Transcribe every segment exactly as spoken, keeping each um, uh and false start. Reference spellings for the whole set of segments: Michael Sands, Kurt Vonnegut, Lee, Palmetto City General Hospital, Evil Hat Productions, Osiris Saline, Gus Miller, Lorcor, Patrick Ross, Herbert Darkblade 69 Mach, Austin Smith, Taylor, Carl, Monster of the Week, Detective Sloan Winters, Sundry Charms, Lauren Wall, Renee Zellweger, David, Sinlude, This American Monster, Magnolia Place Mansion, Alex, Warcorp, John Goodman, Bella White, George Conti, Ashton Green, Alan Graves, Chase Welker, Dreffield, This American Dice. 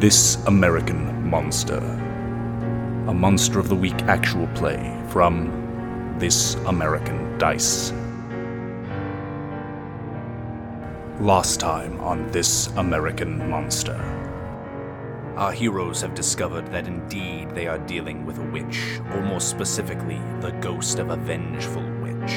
This American Monster, a Monster of the Week actual play from This American Dice. Last time on This American Monster. Our heroes have discovered that indeed they are dealing with a witch, or more specifically, the ghost of a vengeful witch.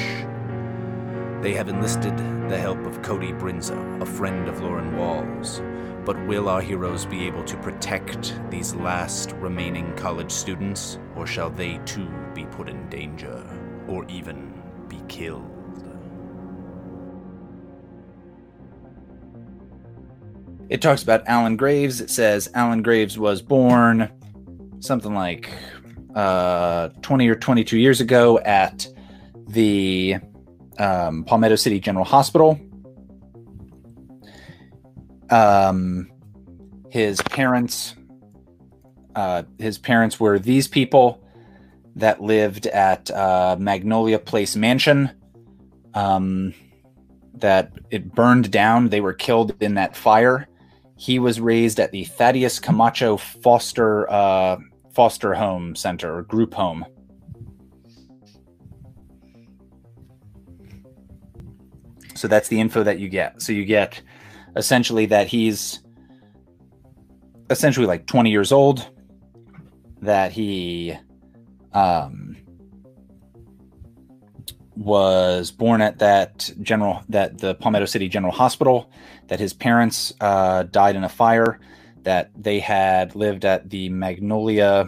They have enlisted the help of Cody Brinza, a friend of Lauren Wall's. But will our heroes be able to protect these last remaining college students, or shall they too be put in danger, or even be killed? It talks about Alan Graves. It says Alan Graves was born something like uh, twenty or twenty-two years ago at the um, Palmetto City General Hospital. Um, his parents, uh, his parents were these people that lived at, uh, Magnolia Place Mansion, um, that it burned down. They were killed in that fire. He was raised at the Thaddeus Camacho foster, uh, foster home center or group home. So that's the info that you get. So you get, essentially, that he's essentially like twenty years old, that he um, was born at that general, that the Palmetto City General Hospital, that his parents uh, died in a fire, that they had lived at the Magnolia,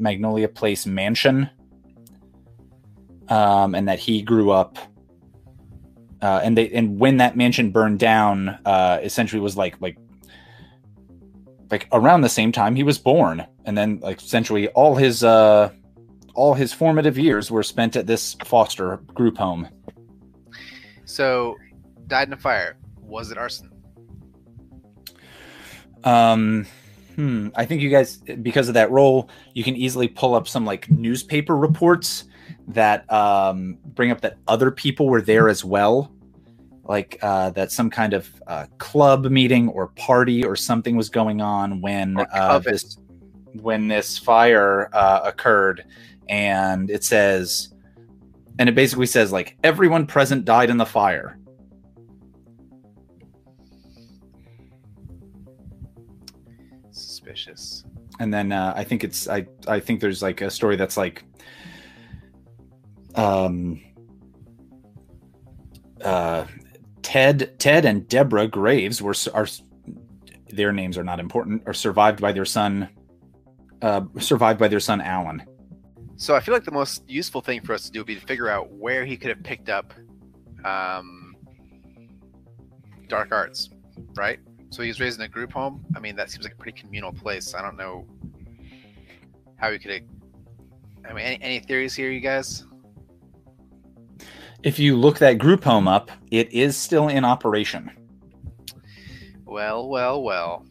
Magnolia Place Mansion, um, and that he grew up. Uh, and they, and when that mansion burned down, uh, essentially was like, like, like around the same time he was born. And then like essentially all his, uh, all his formative years were spent at this foster group home. So died in a fire. Was it arson? Um, hmm. I think you guys, because of that role, you can easily pull up some like newspaper reports that um, bring up that other people were there as well, like uh, that some kind of uh, club meeting or party or something was going on when uh, this when this fire uh, occurred, and it says, and it basically says like everyone present died in the fire. Suspicious. And then uh, I think it's I I think there's like a story that's like. Um, uh, Ted, Ted and Deborah Graves were, are, their names are not important, are survived by their son, uh, survived by their son, Alan. So I feel like the most useful thing for us to do would be to figure out where he could have picked up, um, dark arts, right? So he was raised in a group home. I mean, that seems like a pretty communal place. I don't know how he could have, I mean, any, any theories here, you guys? If you look that group home up, it is still in operation. Well, well, well.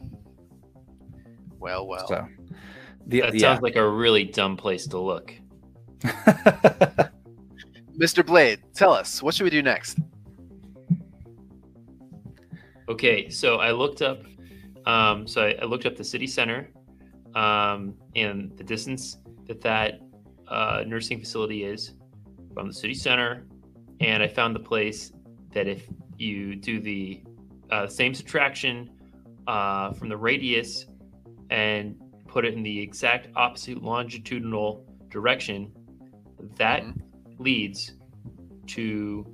Well, well. So, the, that yeah. sounds like a really dumb place to look. Mister Blade, tell us, what should we do next? Okay, so I looked up, um, so I, I looked up the city center um, and the distance that that uh, nursing facility is from the city center, and I found the place that if you do the uh, same subtraction uh, from the radius and put it in the exact opposite longitudinal direction, that mm-hmm. leads to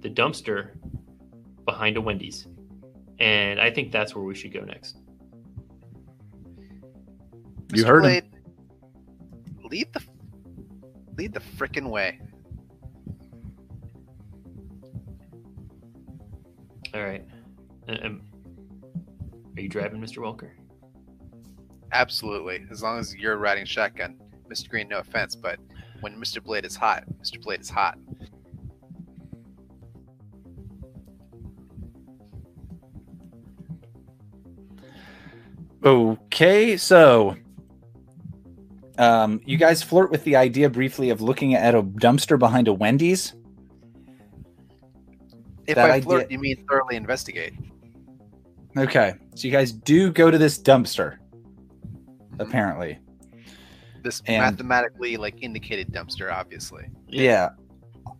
the dumpster behind a Wendy's. And I think that's where we should go next. You heard him. Lead the lead the frickin' way. All right. Um, are you driving, Mister Welker? Absolutely. As long as you're riding shotgun. Mister Green, no offense, but when Mister Blade is hot, Mister Blade is hot. Okay, so... Um, you guys flirt with the idea briefly of looking at a dumpster behind a Wendy's. If that I flirt, idea... you mean thoroughly investigate. Okay. So you guys do go to this dumpster. mm-hmm. apparently. This and, mathematically like indicated dumpster, obviously. Yeah. yeah.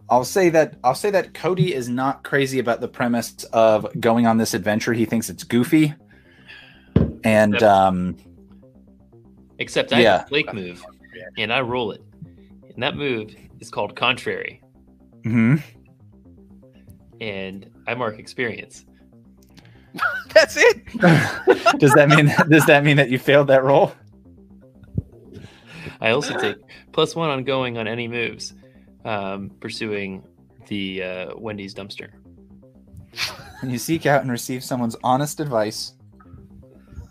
I'll say that I'll say that Cody is not crazy about the premise of going on this adventure. He thinks it's goofy. And except, um except I yeah. have a flake move and I roll it. And that move is called contrary. Mm-hmm. And I mark experience. That's it. Does that mean does that mean that you failed that roll? I also take plus one on going on any moves, um, pursuing the uh, Wendy's dumpster. And you seek out and receive someone's honest advice.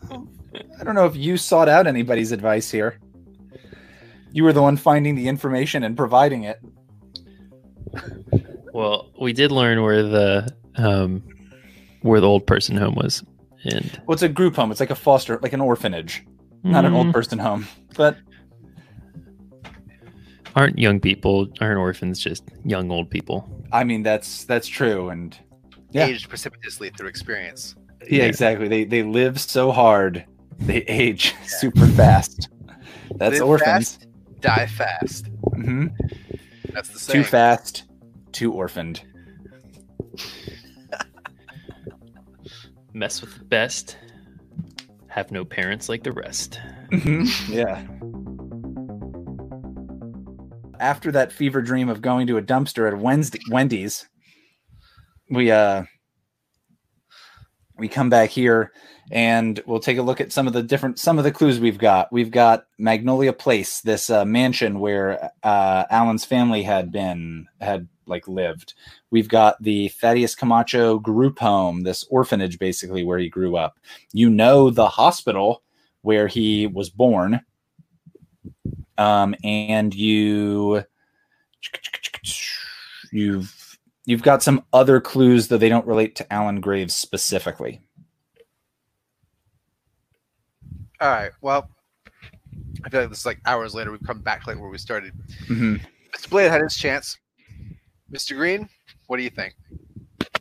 I don't know if you sought out anybody's advice here. You were the one finding the information and providing it. Well, we did learn where the um, where the old person home was. And well, it's a group home. It's like a foster, like an orphanage, mm-hmm. not an old person home, but. Aren't young people, aren't orphans just young old people? I mean, that's that's true. And yeah. Aged precipitously through experience. Yeah, yeah. exactly. They they live so hard, they age yeah. super fast. That's live orphans. Fast, die fast. Mm-hmm. That's the saying. Too fast, too orphaned. Mess with the best, have no parents like the rest. Mm-hmm. Yeah. After that fever dream of going to a dumpster at Wednesday, Wendy's, we uh, we come back here and we'll take a look at some of the different some of the clues we've got. We've got Magnolia Place, this uh, mansion where uh, Alan's family had been had like lived. We've got the Thaddeus Camacho group home, this orphanage basically where he grew up. You know the hospital where he was born. Um, and you, you've, you've got some other clues, though they don't relate to Alan Graves specifically. All right. Well, I feel like this is like hours later. We've come back to like where we started. Mm-hmm. Mister Blade had his chance. Mister Green, what do you think?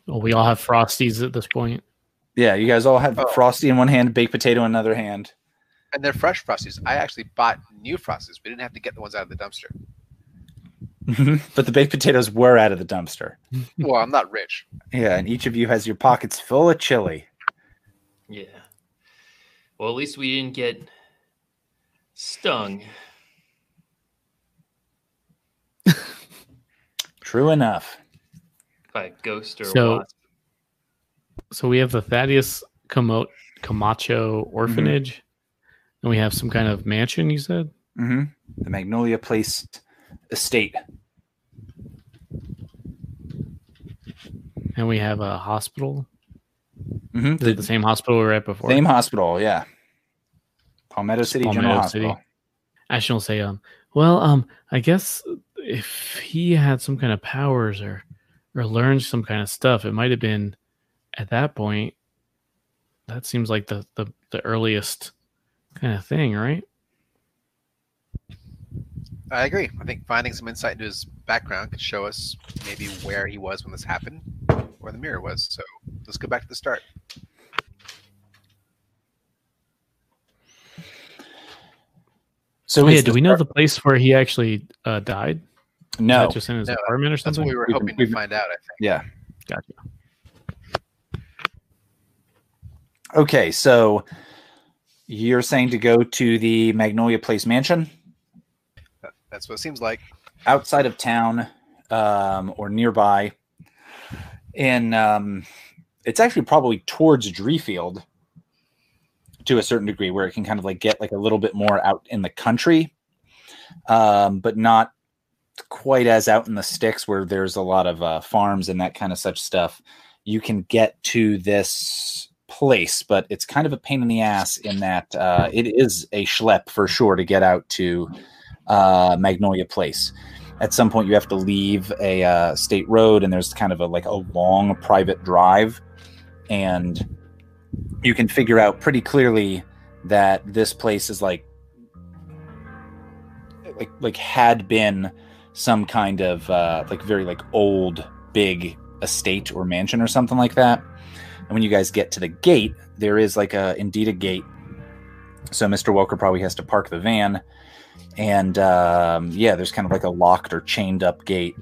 Well, we all have Frosties at this point. Yeah, you guys all have oh. Frosty in one hand, baked potato in another hand. And they're fresh Frosties. I actually bought new Frosties. We didn't have to get the ones out of the dumpster. Mm-hmm. But the baked potatoes were out of the dumpster. Well, I'm not rich. Yeah, and each of you has your pockets full of chili. Yeah. Well, at least we didn't get stung. True enough. By a ghost or so, what? So we have the Thaddeus Camacho orphanage. Mm-hmm. And we have some kind of mansion, you said? Mm-hmm. The Magnolia Place estate. And we have a hospital? Mm-hmm. Is the, it the same hospital we were at before? Same hospital, yeah. Palmetto City Palmetto General City. Hospital. I shall say, um, well, um, I guess if he had some kind of powers or, or learned some kind of stuff, it might have been at that point. That seems like the, the, the earliest... kind of thing, right? I agree. I think finding some insight into his background could show us maybe where he was when this happened, where the mirror was. So let's go back to the start. So oh, yeah, do we know the place where he actually uh, died? No, was that just in his no, apartment or something. That's what we were we've hoping been, to find out. I think. Yeah, gotcha. Okay, so. You're saying to go to the Magnolia Place Mansion? That's what it seems like. Outside of town um, or nearby. And um, it's actually probably towards Dreffield to a certain degree where it can kind of like get like a little bit more out in the country, um, but not quite as out in the sticks where there's a lot of uh, farms and that kind of such stuff. You can get to this... place, but it's kind of a pain in the ass in that uh, it is a schlep for sure to get out to uh, Magnolia Place. At some point, you have to leave a uh, state road, and there's kind of a like a long private drive, and you can figure out pretty clearly that this place is like like like had been some kind of uh, like very like old big estate or mansion or something like that. And when you guys get to the gate, there is like a indeed a gate So Mister Welker probably has to park the van. And um, yeah, there's kind of like a locked or chained up gate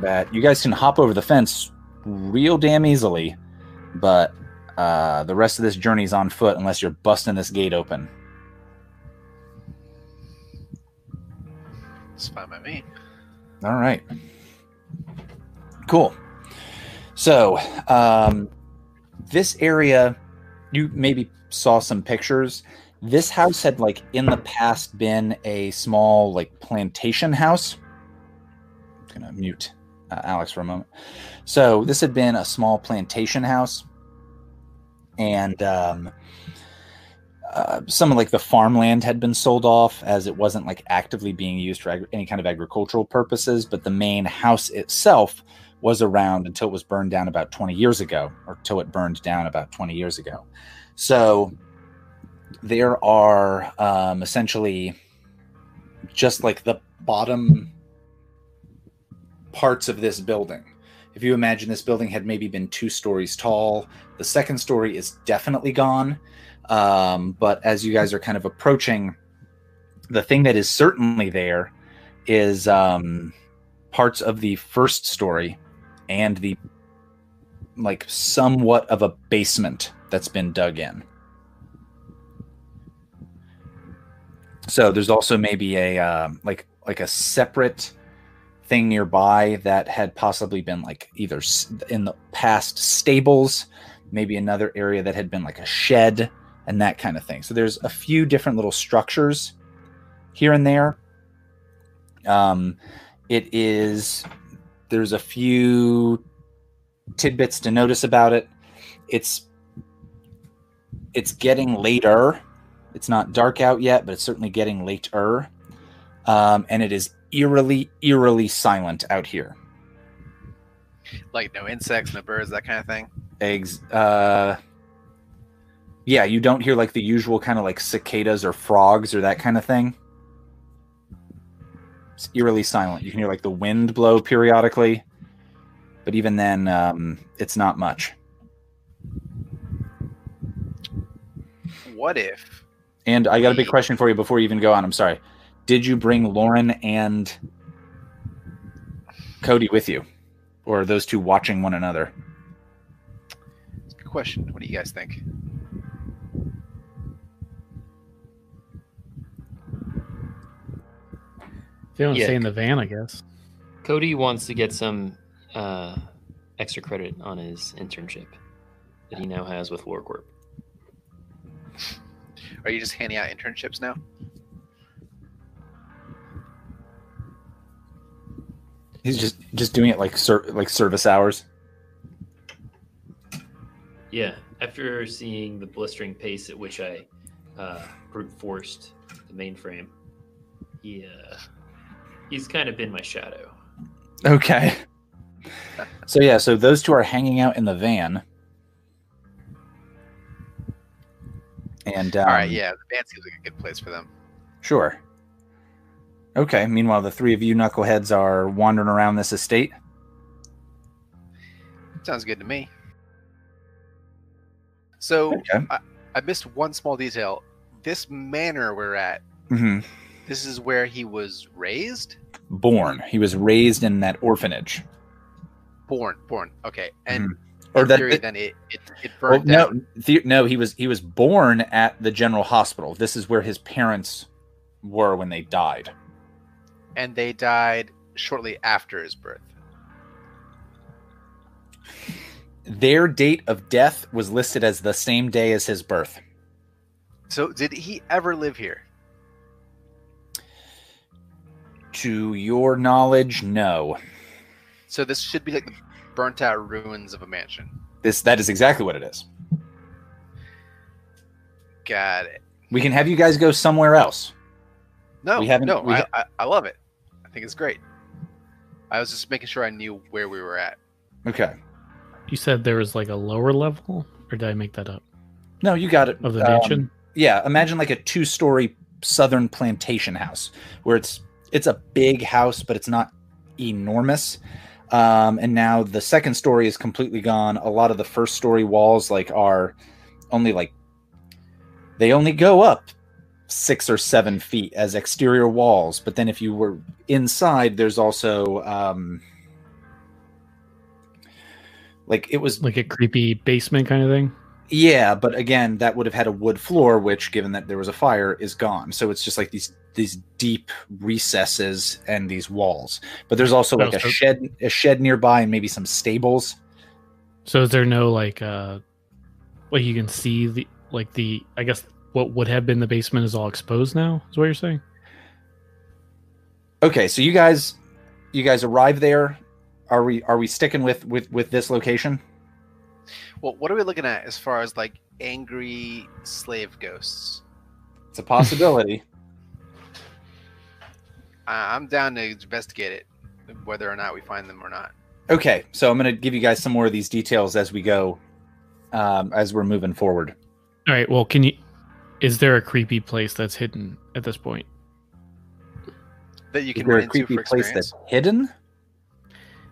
that you guys can hop over the fence real damn easily. But uh, the rest of this journey is on foot unless you're busting this gate open. It's fine by me. All right. Cool. So um, this area, you maybe saw some pictures. This house had, like, in the past been a small, like, plantation house. I'm going to mute uh, Alex for a moment. So this had been a small plantation house. And um, uh, some of, like, the farmland had been sold off as it wasn't, like, actively being used for ag- any kind of agricultural purposes. But the main house itself was around until it was burned down about twenty years ago, or till it burned down about twenty years ago. So there are um, essentially just like the bottom parts of this building. If you imagine this building had maybe been two stories tall, the second story is definitely gone. Um, but as you guys are kind of approaching, the thing that is certainly there is um, parts of the first story and the like somewhat of a basement that's been dug in. So there's also maybe a uh, like like a separate thing nearby that had possibly been like either in the past stables, maybe another area that had been like a shed and that kind of thing. So there's a few different little structures here and there. Um, it is there's a few tidbits to notice about it. It's it's getting later. It's not dark out yet, but it's certainly getting later. Um, and it is eerily, eerily silent out here. Like no insects, no birds, that kind of thing? Eggs. Uh, yeah, you don't hear like the usual kind of like cicadas or frogs or that kind of thing. It's eerily silent. You can hear like the wind blow periodically. But even then, um, it's not much. What if... And I got a big question for you before you even go on. I'm sorry. Did you bring Lauren and Cody with you? Or are those two watching one another? That's a good question. What do you guys think? They don't yeah. stay in the van, I guess. Cody wants to get some uh, extra credit on his internship that he now has with Warcorp. Are you just handing out internships now? He's just just doing it like ser- like service hours. Yeah, after seeing the blistering pace at which I uh, brute forced the mainframe, he uh, he's kind of been my shadow. Okay. So yeah, so those two are hanging out in the van. And, um, all right, yeah, the band seems like a good place for them. Sure. Okay, meanwhile, the three of you knuckleheads are wandering around this estate. Sounds good to me. So, okay. I, I missed one small detail. This manor we're at, mm-hmm. This is where he was raised? Born. He was raised in that orphanage. Born, born, okay. And... Mm-hmm. Or that theory, it, then it, it, it burned well, no, the, no, he was he was born at the general hospital. This is where his parents were when they died, and they died shortly after his birth. Their date of death was listed as the same day as his birth. So, did he ever live here? To your knowledge, no. So this should be like the burnt out ruins of a mansion. This that is exactly what it is. Got it. We can have you guys go somewhere else. No, we haven't, no, we ha- I, I love it. I think it's great. I was just making sure I knew where we were at. Okay. You said there was like a lower level, or did I make that up? No, you got it. Of the mansion? Um, yeah, imagine like a two-story southern plantation house where it's it's a big house, but it's not enormous. Um, and now the second story is completely gone. A lot of the first story walls like are only like they only go up six or seven feet as exterior walls. But then if you were inside, there's also um, like it was like a creepy basement kind of thing. Yeah, but again, that would have had a wood floor, which, given that there was a fire, is gone. So it's just like these these deep recesses and these walls. But there's also like oh, a so shed, a shed nearby, and maybe some stables. So is there no like, uh, like you can see the like the I guess what would have been the basement is all exposed now. Is what you're saying? Okay, so you guys, you guys arrive there. Are we are we sticking with with with this location? Well, what are we looking at as far as like angry slave ghosts? It's a possibility. I'm down to investigate it, whether or not we find them or not. Okay, so I'm going to give you guys some more of these details as we go, um, as we're moving forward. All right. Well, can you? Is there a creepy place that's hidden at this point that you can? Is there a creepy place that's hidden?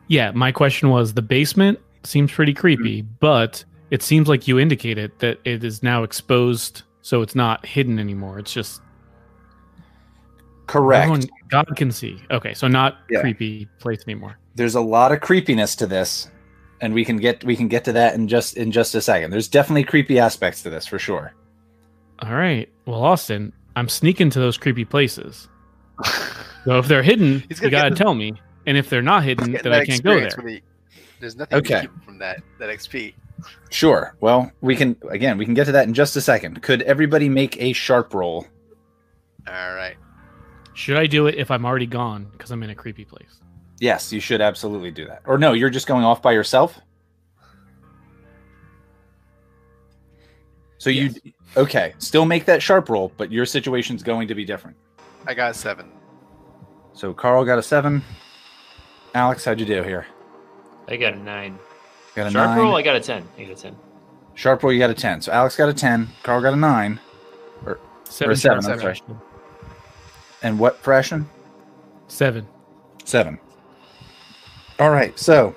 Yeah. My question was the basement. Seems pretty creepy, but it seems like you indicated that it is now exposed, so it's not hidden anymore. It's just correct. Everyone, God can see. Okay, so not yeah. creepy place anymore. There's a lot of creepiness to this, and we can get we can get to that in just in just a second. There's definitely creepy aspects to this for sure. All right. Well, Austin, I'm sneaking to those creepy places. So if they're hidden, you gotta the... tell me, and if they're not hidden, then I can't go there. There's nothing okay. to keep from that, that X P. Sure. Well, we can, again, we can get to that in just a second. Could everybody make a sharp roll? All right. Should I do it if I'm already gone because I'm in a creepy place? Yes, you should absolutely do that. Or no, you're just going off by yourself? So yes. you, okay, still make that sharp roll, but your situation's going to be different. I got a seven. So Carl got a seven. Alex, how'd you do here? I got a nine. Got a Sharp nine. roll, I got a ten. I got a ten. Sharp roll, you got a ten. So Alex got a ten. Carl got a nine. Or seven. Or a seven, seven. Right. And what for Ashton? Seven. Seven. All right. So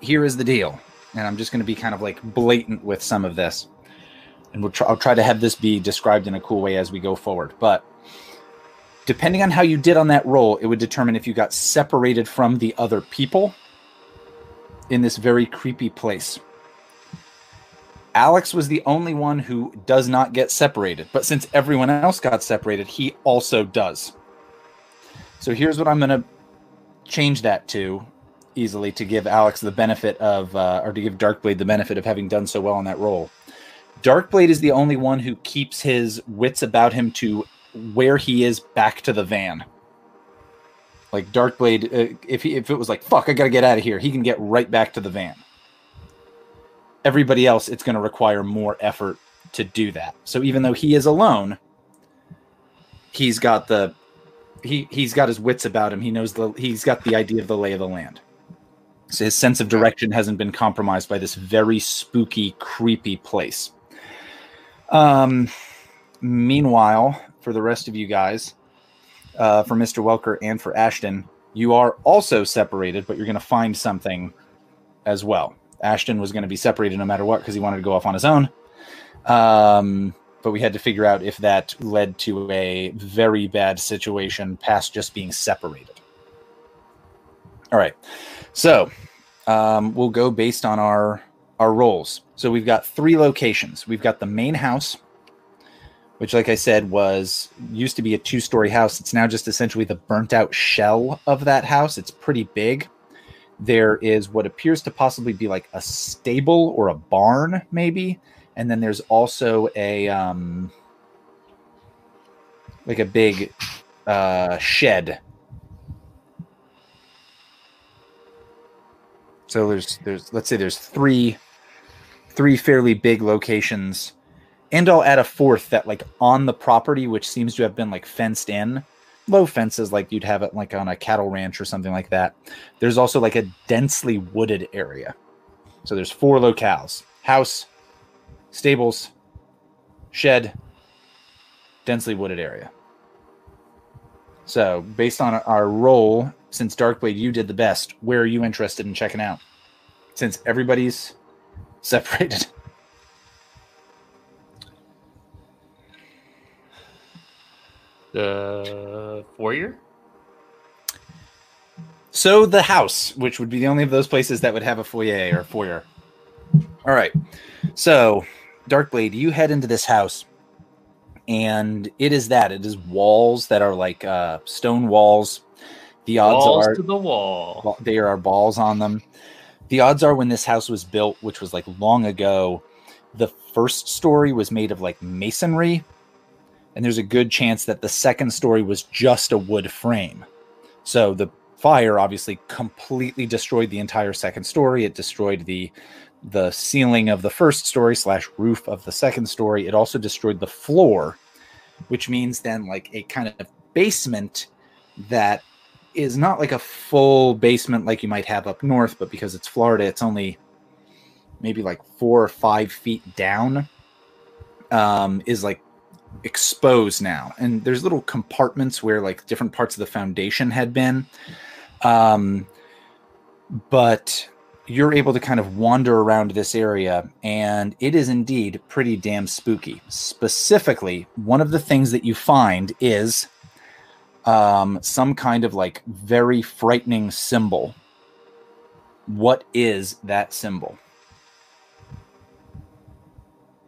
here is the deal. And I'm just going to be kind of like blatant with some of this. And we'll try, I'll try to have this be described in a cool way as we go forward. But depending on how you did on that roll, it would determine if you got separated from the other people in this very creepy place. Alex was the only one who does not get separated, but since everyone else got separated, he also does. So here's what I'm going to change that to easily to give Alex the benefit of, uh, or to give Darkblade the benefit of having done so well on that roll. Darkblade is the only one who keeps his wits about him to where he is back to the van. Like Darkblade, uh, if he, if it was like, fuck, I gotta get out of here, he can get right back to the van. Everybody else, it's going to require more effort to do that. So even though he is alone, he's got the he he's got his wits about him. He knows the he's got the idea of the lay of the land. So his sense of direction hasn't been compromised by this very spooky, creepy place. Um. Meanwhile, for the rest of you guys, uh, for Mister Welker and for Ashton, you are also separated, but you're going to find something as well. Ashton was going to be separated no matter what because he wanted to go off on his own. Um, but we had to figure out if that led to a very bad situation past just being separated. All right. So um, we'll go based on our, our roles. So we've got three locations. We've got the main house, which, like I said, was used to be a two-story house. It's now just essentially the burnt-out shell of that house. It's pretty big. There is what appears to possibly be like a stable or a barn, maybe, and then there's also a um, like a big uh, shed. So there's there's let's say there's three three fairly big locations. And I'll add a fourth that, like, on the property, which seems to have been, like, fenced in. Low fences, like you'd have it, like, on a cattle ranch or something like that. There's also, like, a densely wooded area. So there's four locales. House, stables, shed, densely wooded area. So, based on our role, since Darkblade, you did the best, where are you interested in checking out? Since everybody's separated... the warrior? So the house, which would be the only of those places that would have a foyer or foyer. All right. So Darkblade, you head into this house, and it is that. It is walls that are like uh, stone walls. The odds walls are to the wall. There are balls on them. The odds are when this house was built, which was like long ago, the first story was made of like masonry, and there's a good chance that the second story was just a wood frame. So the fire obviously completely destroyed the entire second story. It destroyed the the ceiling of the first story slash roof of the second story. It also destroyed the floor, which means then like a kind of basement that is not like a full basement like you might have up north, but because it's Florida, it's only maybe like four or five feet down, um, is like exposed now. And there's little compartments where like different parts of the foundation had been. Um, but you're able to kind of wander around this area, and it is indeed pretty damn spooky. Specifically, one of the things that you find is um, some kind of like very frightening symbol. What is that symbol?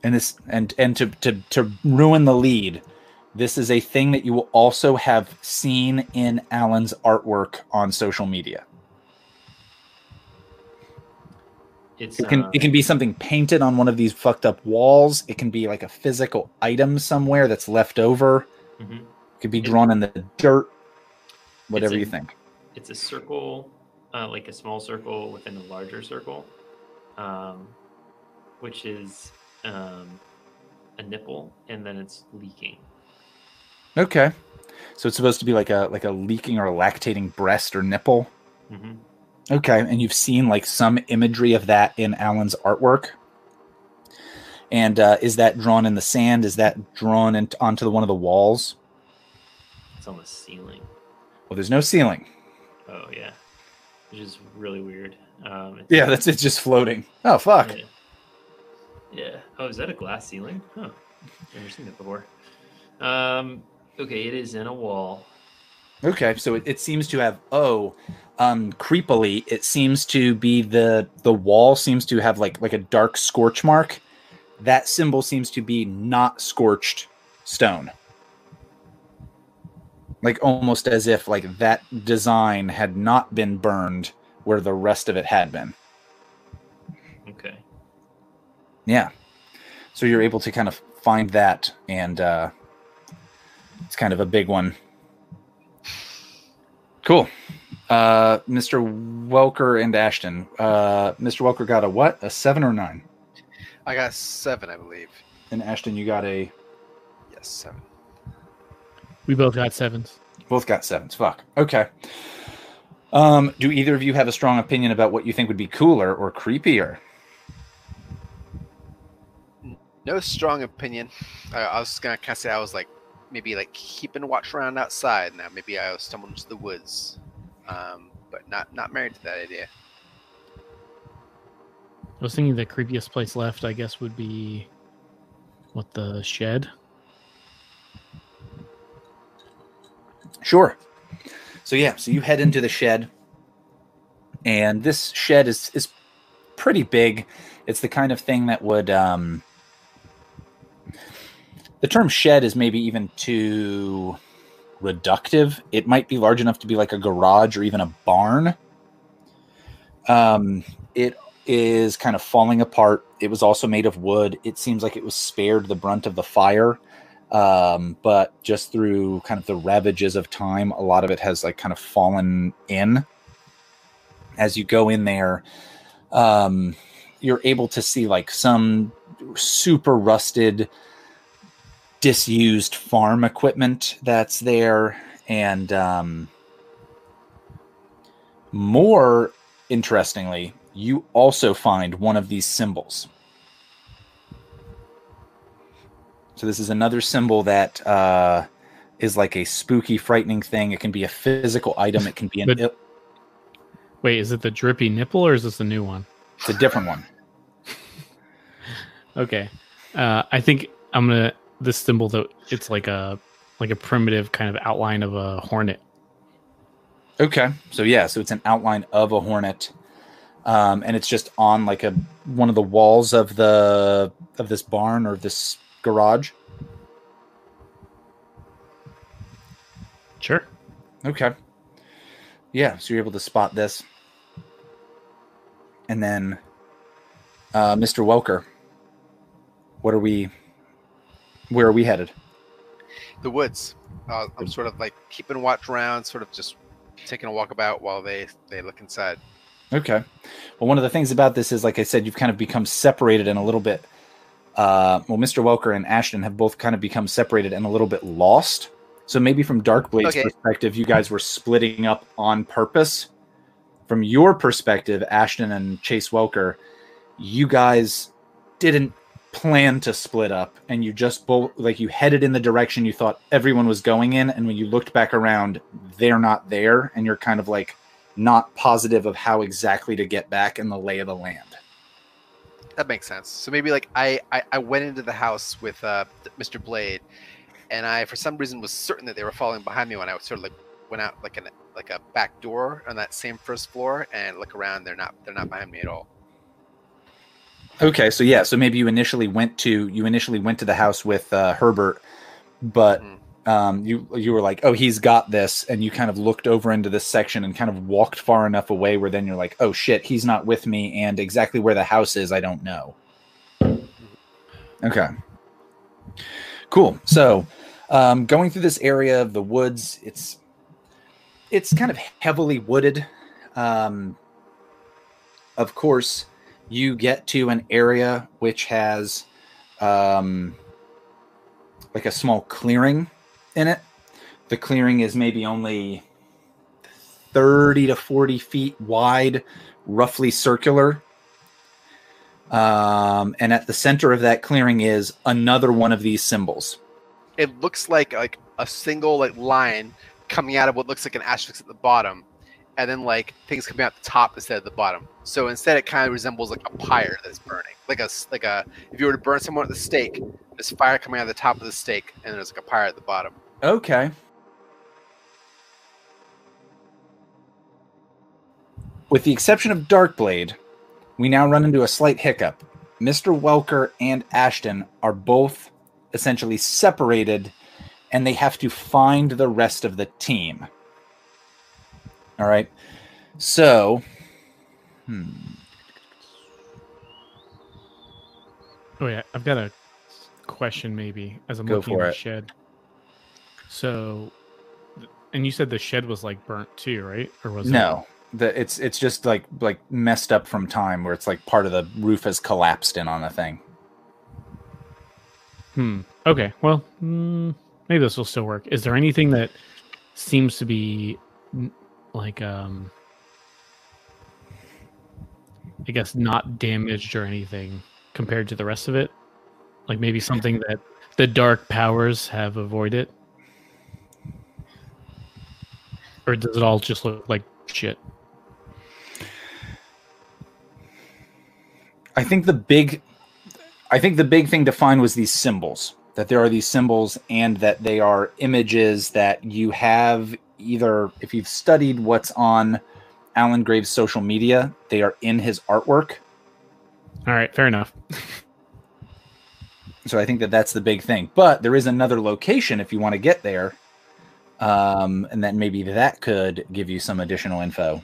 And this, and and to, to to ruin the lead, this is a thing that you will also have seen in Alan's artwork on social media. It's, it can uh, it can be something painted on one of these fucked up walls. It can be like a physical item somewhere that's left over. Mm-hmm. It could be drawn in the dirt. Whatever a, you think. It's a circle, uh, like a small circle within a larger circle, um, which is um, a nipple, and then it's leaking. Okay, so it's supposed to be like a like a leaking or a lactating breast or nipple. Mm-hmm. Okay, and you've seen like some imagery of that in Alan's artwork. And uh, is that drawn in the sand? Is that drawn in, onto the, one of the walls? It's on the ceiling. Well, there's no ceiling. Oh, yeah. Which is really weird. Um, it's, yeah, that's it's just floating. Oh, fuck. Yeah. yeah. Oh, is that a glass ceiling? Huh. I've never seen that before. Um, okay, it is in a wall. Okay, so it, it seems to have, oh, um, creepily, it seems to be the the wall seems to have like like a dark scorch mark. That symbol seems to be not scorched stone. Like almost as if like that design had not been burned where the rest of it had been. Okay. Yeah. So you're able to kind of find that, and uh, it's kind of a big one. Cool. Uh, Mister Welker and Ashton. Uh, Mister Welker got a what? A seven or nine? I got seven, I believe. And Ashton, you got a... Yes, seven. We both got sevens. Both got sevens. Fuck. Okay. Um, do either of you have a strong opinion about what you think would be cooler or creepier? No strong opinion. I, I was going to kind of say I was like, maybe like keeping watch around outside now. Maybe I'll stumble into the woods, um, but not not married to that idea. I was thinking the creepiest place left, I guess, would be what, the shed. Sure. So yeah, so you head into the shed, and this shed is is pretty big. It's the kind of thing that would. Um, The term shed is maybe even too reductive. It might be large enough to be like a garage or even a barn. Um, it is kind of falling apart. It was also made of wood. It seems like it was spared the brunt of the fire. Um, but just through kind of the ravages of time, a lot of it has like kind of fallen in. As you go in there, um, you're able to see like some super rusted, disused farm equipment that's there, and um, more interestingly, you also find one of these symbols. So this is another symbol that uh, is like a spooky, frightening thing. It can be a physical item. It can be an... But, il- wait, is it the drippy nipple, or is this a new one? It's a different one. Okay. Uh, I think I'm going to... This symbol, though, it's like a like a primitive kind of outline of a hornet. Okay. So yeah, so it's an outline of a hornet. Um, and it's just on like a one of the walls of the of this barn or this garage. Sure. Okay. Yeah, so you're able to spot this. And then uh, Mister Welker, what are we where are we headed? The woods. Uh, I'm sort of like keeping watch around, sort of just taking a walk about while they, they look inside. Okay. Well, one of the things about this is, like I said, you've kind of become separated and a little bit. Uh, well, Mister Welker and Ashton have both kind of become separated and a little bit lost. So maybe from Darkblade's okay. perspective, you guys were splitting up on purpose. From your perspective, Ashton and Chase Welker, you guys didn't plan to split up, and you just both like you headed in the direction you thought everyone was going in, and when you looked back around, they're not there, and you're kind of like not positive of how exactly to get back in the lay of the land. That makes sense. So maybe like I I, I went into the house with uh, Mister Blade, and I for some reason was certain that they were following behind me when I sort of like went out like an like a back door on that same first floor and look around. They're not they're not behind me at all. Okay, so yeah, so maybe you initially went to you initially went to the house with uh, Herbert, but um, you you were like, oh, he's got this, and you kind of looked over into this section and kind of walked far enough away where then you're like, oh shit, he's not with me, and exactly where the house is, I don't know. Okay, cool. So um, going through this area of the woods, it's it's kind of heavily wooded. Um, of course. You get to an area which has um, like a small clearing in it. The clearing is maybe only thirty to forty feet wide, roughly circular. Um, and at the center of that clearing is another one of these symbols. It looks like like a single like line coming out of what looks like an asterisk at the bottom. And then like things coming out the top instead of the bottom. So instead, it kind of resembles like a pyre that's burning, like a like a if you were to burn someone at the stake, there's fire coming out of the top of the stake, and there's like a pyre at the bottom. Okay. With the exception of Darkblade, we now run into a slight hiccup. Mister Welker and Ashton are both essentially separated, and they have to find the rest of the team. All right, so, hmm. Oh yeah, I've got a question maybe as I'm Go looking at the shed. So, and you said the shed was like burnt too, right? Or was no, it? The, it's it's just like like messed up from time where it's like part of the roof has collapsed in on a thing. Hmm. Okay. Well, maybe this will still work. Is there anything that seems to be like um I guess not damaged or anything compared to the rest of it, like maybe something that the dark powers have avoided, or does it all just look like shit? I think the big I think the big thing to find was these symbols, that there are these symbols and that they are images that you have. Either if you've studied what's on Alan Graves' social media, they are in his artwork. All right, fair enough. So I think that that's the big thing. But there is another location if you want to get there. Um, and then maybe that could give you some additional info.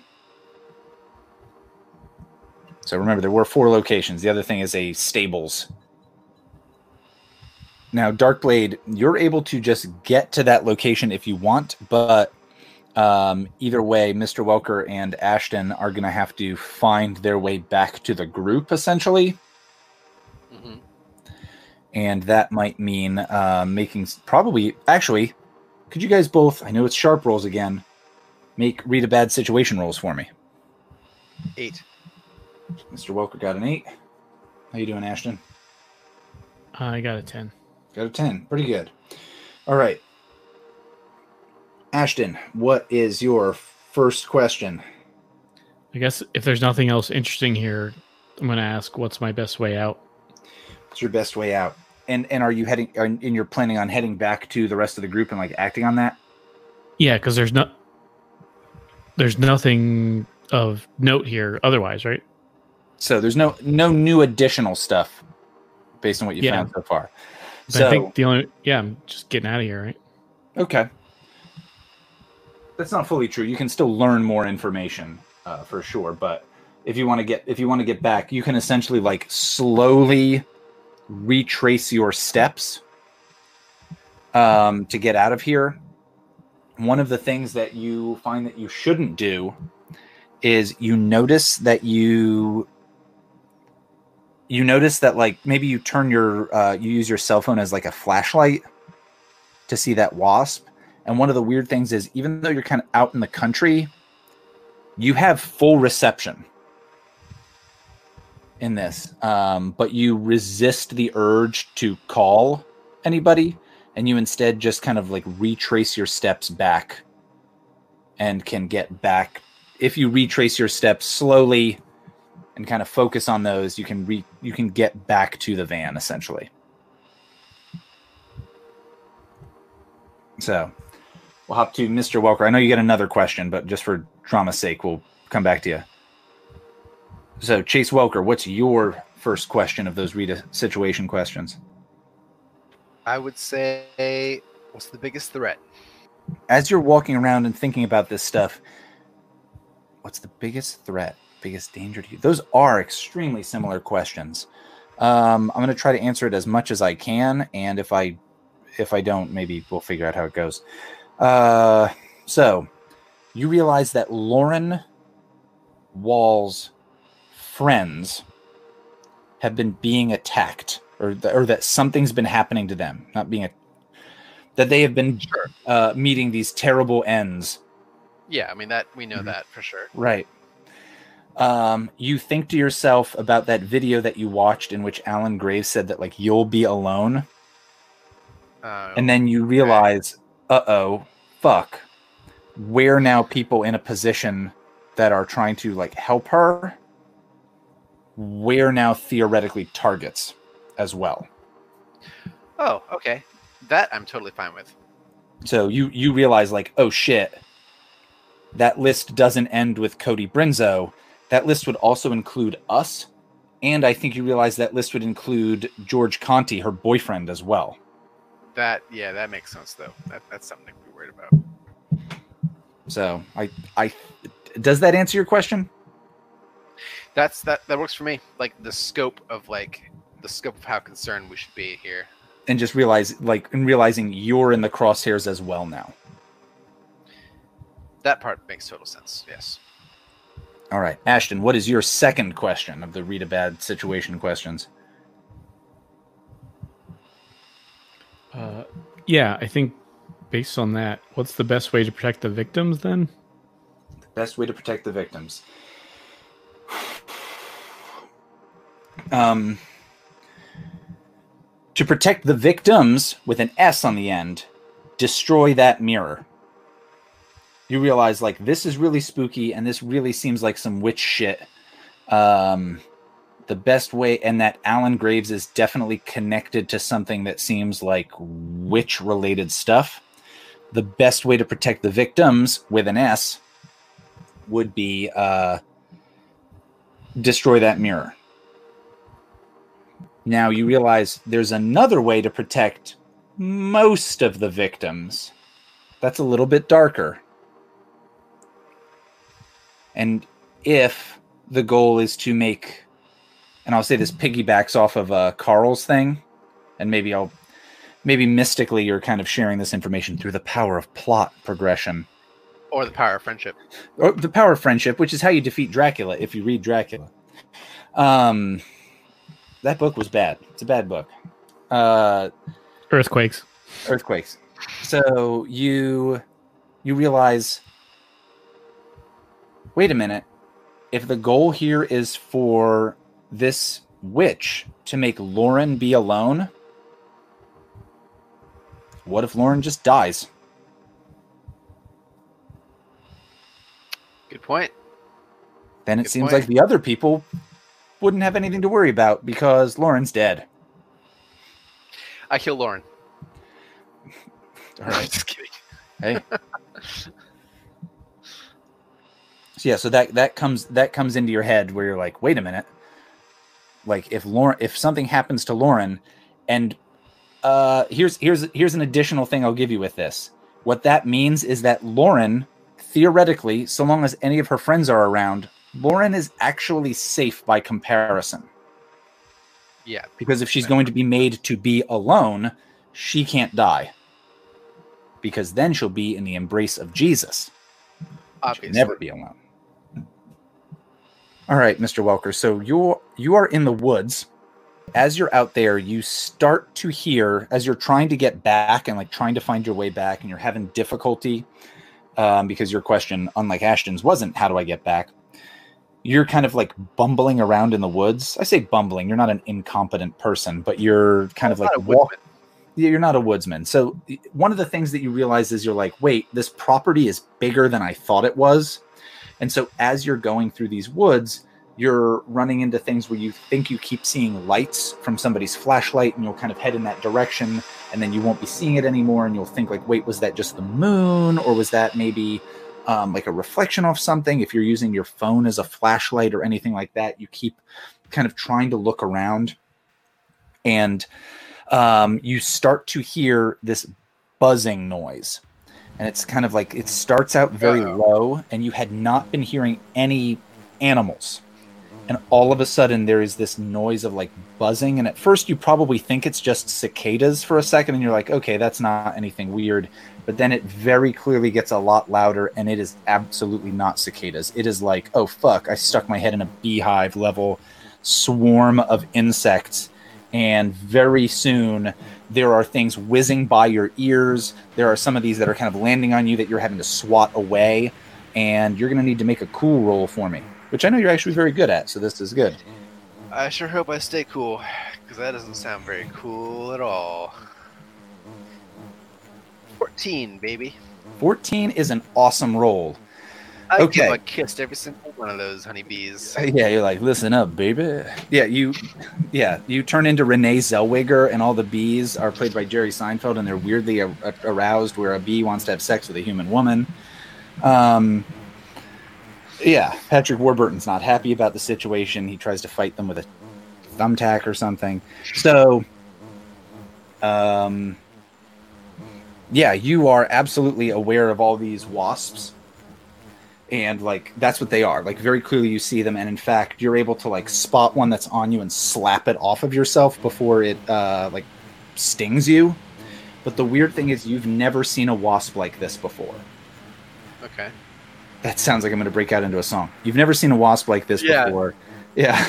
So remember, there were four locations. The other thing is a stables. Now, Darkblade, you're able to just get to that location if you want, but Um, either way, Mister Welker and Ashton are going to have to find their way back to the group, essentially. Mm-hmm. And that might mean uh, making probably... Actually, could you guys both... I know it's sharp rolls again. Make read a bad situation rolls for me. Eight. Mister Welker got an eight. How you doing, Ashton? Uh, I got a ten. Got a ten. Pretty good. All right. Ashton, what is your first question? I guess if there's nothing else interesting here, I'm going to ask, what's my best way out? What's your best way out? And and are you heading? And you're planning on heading back to the rest of the group and like acting on that? Yeah, because there's no, there's nothing of note here otherwise, right? So there's no no new additional stuff based on what you yeah. found so far. So I think the only yeah, I'm just getting out of here, right? Okay, that's not fully true. You can still learn more information uh, for sure, but if you want to get if you want to get back, you can essentially like slowly retrace your steps um, to get out of here. One of the things that you find that you shouldn't do is you notice that you you notice that like maybe you turn your uh, you use your cell phone as like a flashlight to see that wasp. And one of the weird things is even though you're kind of out in the country, you have full reception in this, um, but you resist the urge to call anybody, and you instead just kind of like retrace your steps back and can get back. If you retrace your steps slowly and kind of focus on those, you can re you can get back to the van essentially. So we'll hop to Mister Welker. I know you got another question, but just for drama's sake, we'll come back to you. So Chase Welker, what's your first question of those Rita situation questions? I would say, what's the biggest threat? As you're walking around and thinking about this stuff, what's the biggest threat, biggest danger to you? Those are extremely similar questions. Um, I'm going to try to answer it as much as I can, and if I if I don't, maybe we'll figure out how it goes. Uh, so you realize that Lauren Wall's friends have been being attacked, or th or that something's been happening to them, not being a that they have been sure. uh, meeting these terrible ends. Yeah, I mean that we know mm-hmm. that for sure. Right. Um, you think to yourself about that video that you watched in which Alan Graves said that like you'll be alone. Uh, and then you realize, okay. uh-oh, fuck. We're now people in a position that are trying to like help her. We're now theoretically targets as well. Oh, okay. That I'm totally fine with. So you, you realize like, oh shit, that list doesn't end with Cody Brinzo. That list would also include us. And I think you realize that list would include George Conti, her boyfriend, as well. That, yeah, that makes sense though. That, that's something to be worried about. So I, I, does that answer your question? That's that. That works for me. Like the scope of like the scope of how concerned we should be here, and just realize like and realizing you're in the crosshairs as well now. That part makes total sense. Yes. All right, Ashton. What is your second question of the read a bad situation questions? Uh, yeah, I think based on that, what's the best way to protect the victims then? The best way to protect the victims. Um, to protect the victims with an S on the end, destroy that mirror. You realize like this is really spooky and this really seems like some witch shit. Um, the best way, and that Alan Graves is definitely connected to something that seems like witch related stuff. The best way to protect the victims with an S would be, uh, destroy that mirror. Now you realize there's another way to protect most of the victims. That's a little bit darker. And if the goal is to make, and I'll say this piggybacks off of uh, Carl's thing, and maybe I'll, maybe mystically you're kind of sharing this information through the power of plot progression. Or the power of friendship. Or the power of friendship, which is how you defeat Dracula, if you read Dracula. Um, that book was bad. It's a bad book. Uh, Earthquakes. Earthquakes. So you you realize, wait a minute, if the goal here is for this witch to make Lauren be alone, what if Lauren just dies? Good point. Then it Good seems point. like the other people wouldn't have anything to worry about because Lauren's dead. I kill Lauren. All right. Just kidding. Hey. So yeah, so that that comes that comes into your head where you're like, wait a minute. Like if Lauren, if something happens to Lauren, and uh, here's here's here's an additional thing I'll give you with this. What that means is that Lauren, theoretically, so long as any of her friends are around, Lauren is actually safe by comparison. Yeah, because if she's going to be made to be alone, she can't die. Because then she'll be in the embrace of Jesus. Obviously. She'll never be alone. All right, Mister Welker. So you're you are in the woods. As you're out there, you start to hear, as you're trying to get back and like trying to find your way back, and you're having difficulty um, because your question, unlike Ashton's, wasn't how do I get back? You're kind of like bumbling around in the woods. I say bumbling. You're not an incompetent person, but you're kind of like walking. Yeah, you're not a woodsman. So one of the things that you realize is you're like, wait, this property is bigger than I thought it was. And so as you're going through these woods, you're running into things where you think you keep seeing lights from somebody's flashlight, and you'll kind of head in that direction, and then you won't be seeing it anymore. And you'll think like, wait, was that just the moon, or was that maybe... Um, like a reflection off something? If you're using your phone as a flashlight or anything like that, you keep kind of trying to look around, and um, you start to hear this buzzing noise, and it's kind of like, it starts out very Uh-oh. low, and you had not been hearing any animals. And all of a sudden there is this noise of like buzzing. And at first you probably think it's just cicadas for a second. And you're like, okay, that's not anything weird. But then it very clearly gets a lot louder, and it is absolutely not cicadas. It is like, oh fuck, I stuck my head in a beehive level swarm of insects. And very soon there are things whizzing by your ears. There are some of these that are kind of landing on you that you're having to swat away. And you're going to need to make a cool roll for me, which I know you're actually very good at, so this is good. I sure hope I stay cool, because that doesn't sound very cool at all. fourteen, baby. fourteen is an awesome roll. I okay. give a kiss every single one of those honeybees. Yeah, you're like, listen up, baby. Yeah, you yeah, you turn into Renee Zellweger, and all the bees are played by Jerry Seinfeld, and they're weirdly ar- aroused where a bee wants to have sex with a human woman. Um... Yeah, Patrick Warburton's not happy about the situation. He tries to fight them with a thumbtack or something. So, um, yeah, you are absolutely aware of all these wasps. And, like, that's what they are. Like, very clearly you see them. And, in fact, you're able to, like, spot one that's on you and slap it off of yourself before it, uh, like, stings you. But the weird thing is you've never seen a wasp like this before. Okay. That sounds like I'm going to break out into a song. You've never seen a wasp like this yeah. before. Yeah.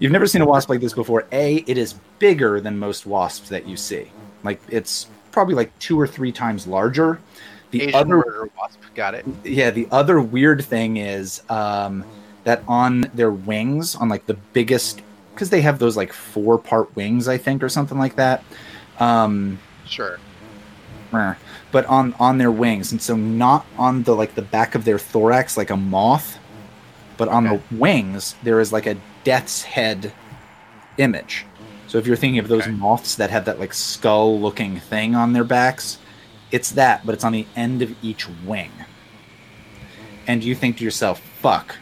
You've never seen a wasp like this before. A, it is bigger than most wasps that you see. Like, it's probably like two or three times larger. The Asian other murder wasp. Got it. Yeah. The other weird thing is um, that on their wings, on like the biggest, because they have those like four part wings, I think, or something like that. Um, sure. But on, on their wings, and so not on the like the back of their thorax like a moth, but on okay. the wings there is like a death's head image. So if you're thinking of those okay. moths that have that like skull looking thing on their backs, it's that, but it's on the end of each wing. And you think to yourself, fuck,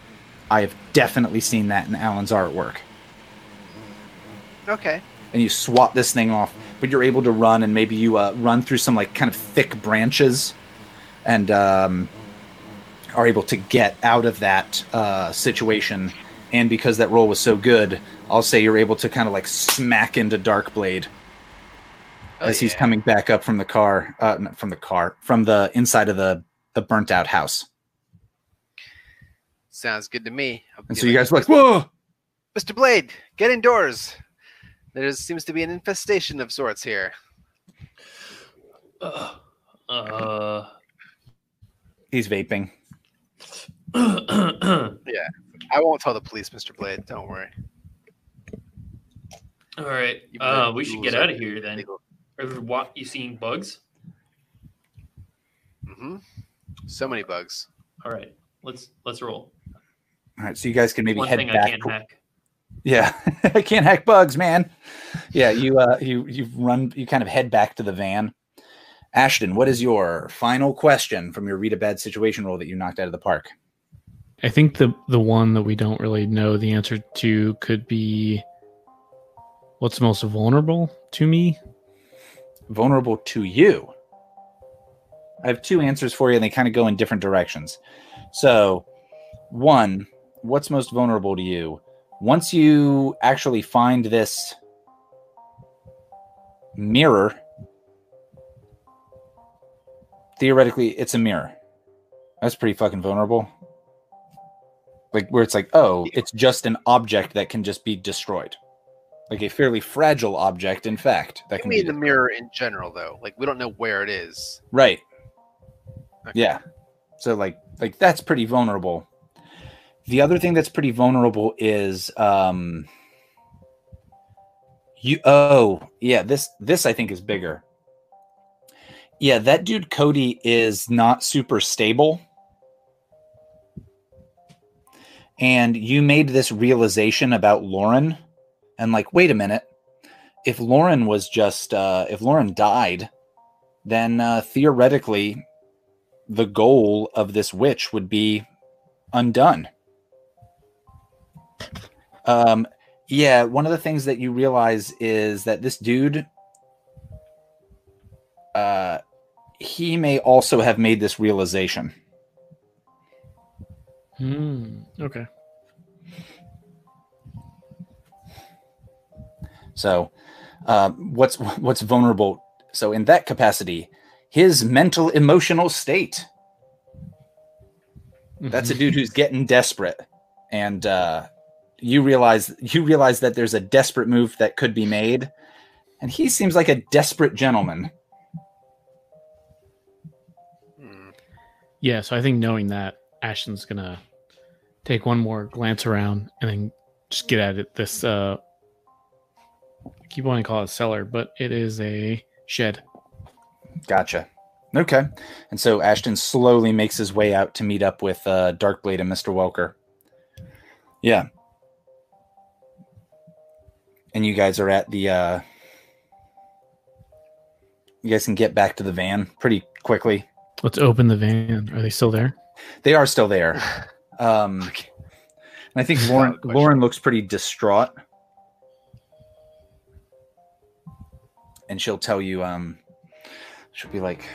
I have definitely seen that in Alan's artwork. Okay. And you swat this thing off, but you're able to run, and maybe you uh, run through some like kind of thick branches, and um, are able to get out of that uh, situation. And because that roll was so good, I'll say you're able to kind of like smack into Darkblade oh, as yeah. he's coming back up from the car, uh, not from the car, from the inside of the the burnt out house. Sounds good to me. I'll and so like, you guys are like, whoa, Mister Blade, get indoors. There seems to be an infestation of sorts here. Uh, uh, He's vaping. Yeah. I won't tell the police, Mister Blade. Don't worry. All right. Uh, we should get out of here then. Are what, you seeing bugs? Mm-hmm. So many bugs. All right. Let's let's roll. All right. So you guys can maybe One head thing back. I can't hack. Yeah, I can't hack bugs, man. Yeah, you uh, you you run. You kind of head back to the van. Ashton, what is your final question from your read a bad situation roll that you knocked out of the park? I think the the one that we don't really know the answer to could be what's most vulnerable to me? Vulnerable to you? I have two answers for you, and they kind of go in different directions. So, one, what's most vulnerable to you? Once you actually find this mirror, theoretically, it's a mirror. That's pretty fucking vulnerable. Like, where it's like, oh, it's just an object that can just be destroyed. Like a fairly fragile object, in fact. That can be the mirror in general, though. Like, we don't know where it is. Right. Okay. Yeah. So, like, like that's pretty vulnerable. The other thing that's pretty vulnerable is, um, you. Oh, yeah. This, this I think is bigger. Yeah, that dude Cody is not super stable. And you made this realization about Lauren, and like, wait a minute, if Lauren was just, uh, if Lauren died, then uh, theoretically, the goal of this witch would be undone. Um, yeah, one of the things that you realize is that this dude, uh, he may also have made this realization. Mm, okay. So, uh, what's what's vulnerable? So, in that capacity, his mental emotional state. That's a dude who's getting desperate, and uh, you realize you realize that there's a desperate move that could be made, and he seems like a desperate gentleman. Yeah. So, I think knowing that, Ashton's gonna take one more glance around and then just get at it. This, uh, I keep wanting to call it a cellar, but it is a shed. Gotcha. Okay. And so Ashton slowly makes his way out to meet up with uh, Darkblade and Mister Welker. Yeah. And you guys are at the, uh, you guys can get back to the van pretty quickly. Let's open the van. Are they still there? They are still there. Um, okay. And I think Lauren Lauren looks pretty distraught. And she'll tell you, um, she'll be like,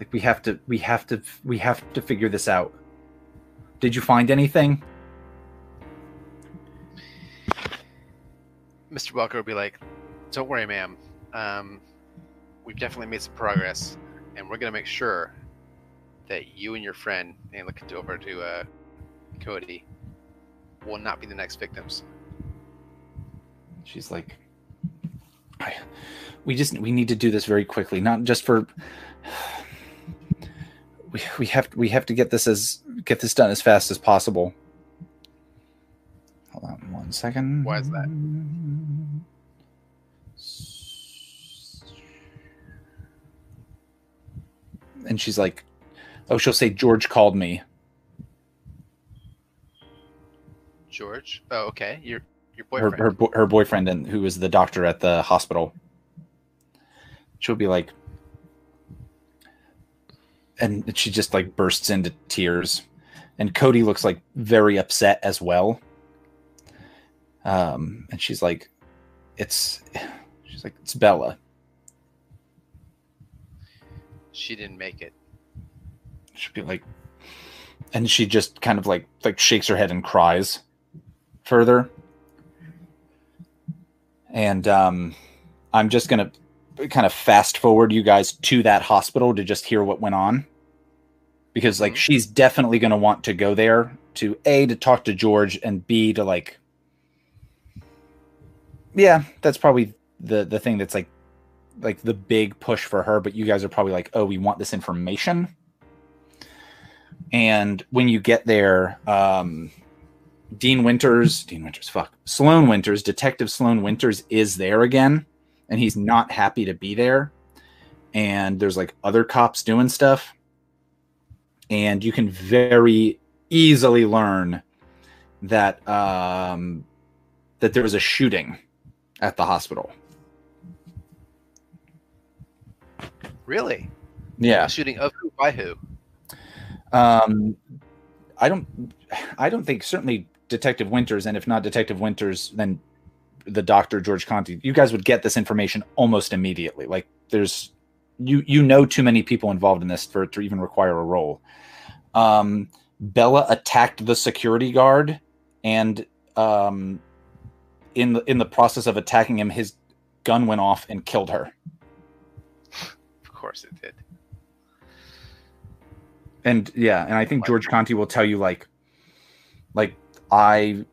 like we have to, we have to, we have to figure this out. Did you find anything? Mister Welker will be like, don't worry, ma'am. Um, we've definitely made some progress, and we're going to make sure that you and your friend, and look over to uh, Cody, will not be the next victims. She's like, I, we just we need to do this very quickly, not just for we we have we have to get this as get this done as fast as possible. Hold on one second. Why is that? And she's like, oh, she'll say George called me. George? Oh, okay. You're Your boyfriend. Her, her, bo- her boyfriend, and who is the doctor at the hospital. She'll be like, and she just like bursts into tears, and Cody looks like very upset as well. Um, and she's like, it's, she's like, it's Bella. She didn't make it. She'll be like, and she just kind of like like shakes her head and cries further. And um, I'm just going to kind of fast forward you guys to that hospital to just hear what went on. Because, like, she's definitely going to want to go there to, A, to talk to George, and B, to, like... Yeah, that's probably the, the thing that's, like, like, the big push for her. But you guys are probably like, oh, we want this information. And when you get there... Um, Dean Winters, Dean Winters, fuck. Sloan Winters, Detective Sloan Winters is there again, and he's not happy to be there. And there's like other cops doing stuff. And you can very easily learn that um, that there was a shooting at the hospital. Really? Yeah. Shooting of who by who? Um, I don't. I don't think. Certainly, Detective Winters, and if not Detective Winters, then the doctor, George Conti. You guys would get this information almost immediately. Like, there's, you you know, too many people involved in this for it to even require a role. Um, Bella attacked the security guard, and um, in the, in the process of attacking him, his gun went off and killed her. Of course, it did. And yeah, and I think George Conti will tell you, like, like I,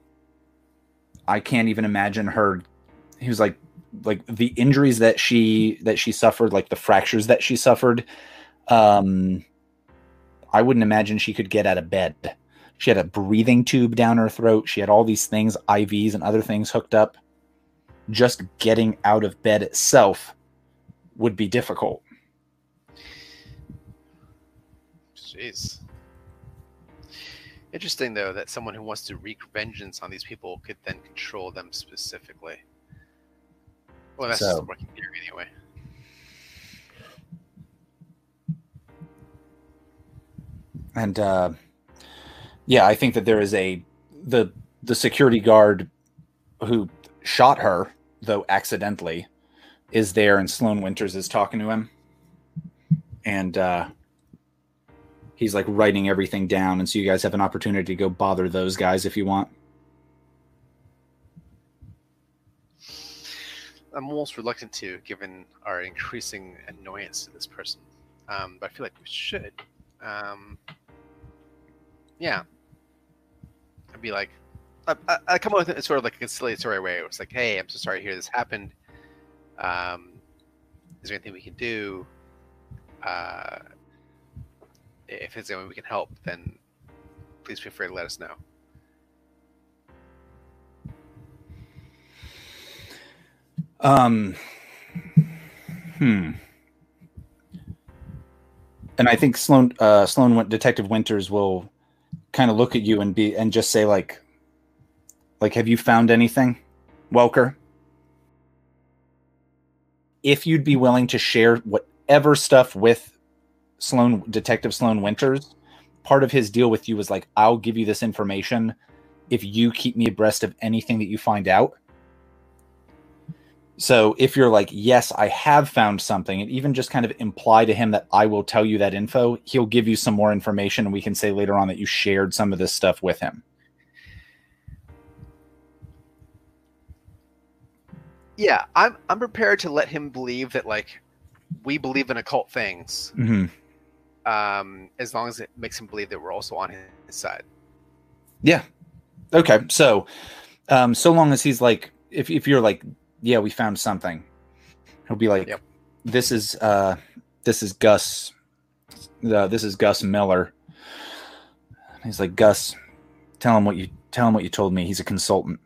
I can't even imagine her. He was like, like the injuries that she that she suffered, like the fractures that she suffered. Um, I wouldn't imagine she could get out of bed. She had a breathing tube down her throat. She had all these things, I Vs and other things hooked up. Just getting out of bed itself would be difficult. Jeez. Interesting, though, that someone who wants to wreak vengeance on these people could then control them specifically. Well, that's so, just a working theory anyway. And, uh, yeah, I think that there is a... The, the security guard who shot her, though accidentally, is there, and Sloan Winters is talking to him. And, uh... he's like writing everything down, and so you guys have an opportunity to go bother those guys if you want. I'm almost reluctant to, given our increasing annoyance to this person. Um, but I feel like we should. Um, yeah. I'd be like, I, I, I come up with it sort of like a conciliatory way. It was like, hey, I'm so sorry to hear this happened. Um, is there anything we can do? Uh, If it's the only way we can help, then please feel free to let us know. Um, hmm. And I think Sloan, uh, Sloan, Detective Winters will kind of look at you and be and just say like, like, have you found anything, Welker? If you'd be willing to share whatever stuff with Sloan, Detective Sloan Winters, part of his deal with you was like, I'll give you this information if you keep me abreast of anything that you find out. So if you're like, yes, I have found something, and even just kind of imply to him that I will tell you that info, he'll give you some more information, and we can say later on that you shared some of this stuff with him. Yeah, I'm I'm prepared to let him believe that, like, we believe in occult things. Mm-hmm. Um, as long as it makes him believe that we're also on his side. Yeah. Okay. So, um, so long as he's like, if, if you're like, yeah, we found something, he'll be like, yep. this is, uh, this is Gus. Uh, this is Gus Miller. And he's like, Gus, tell him what you, tell him what you told me. He's a consultant.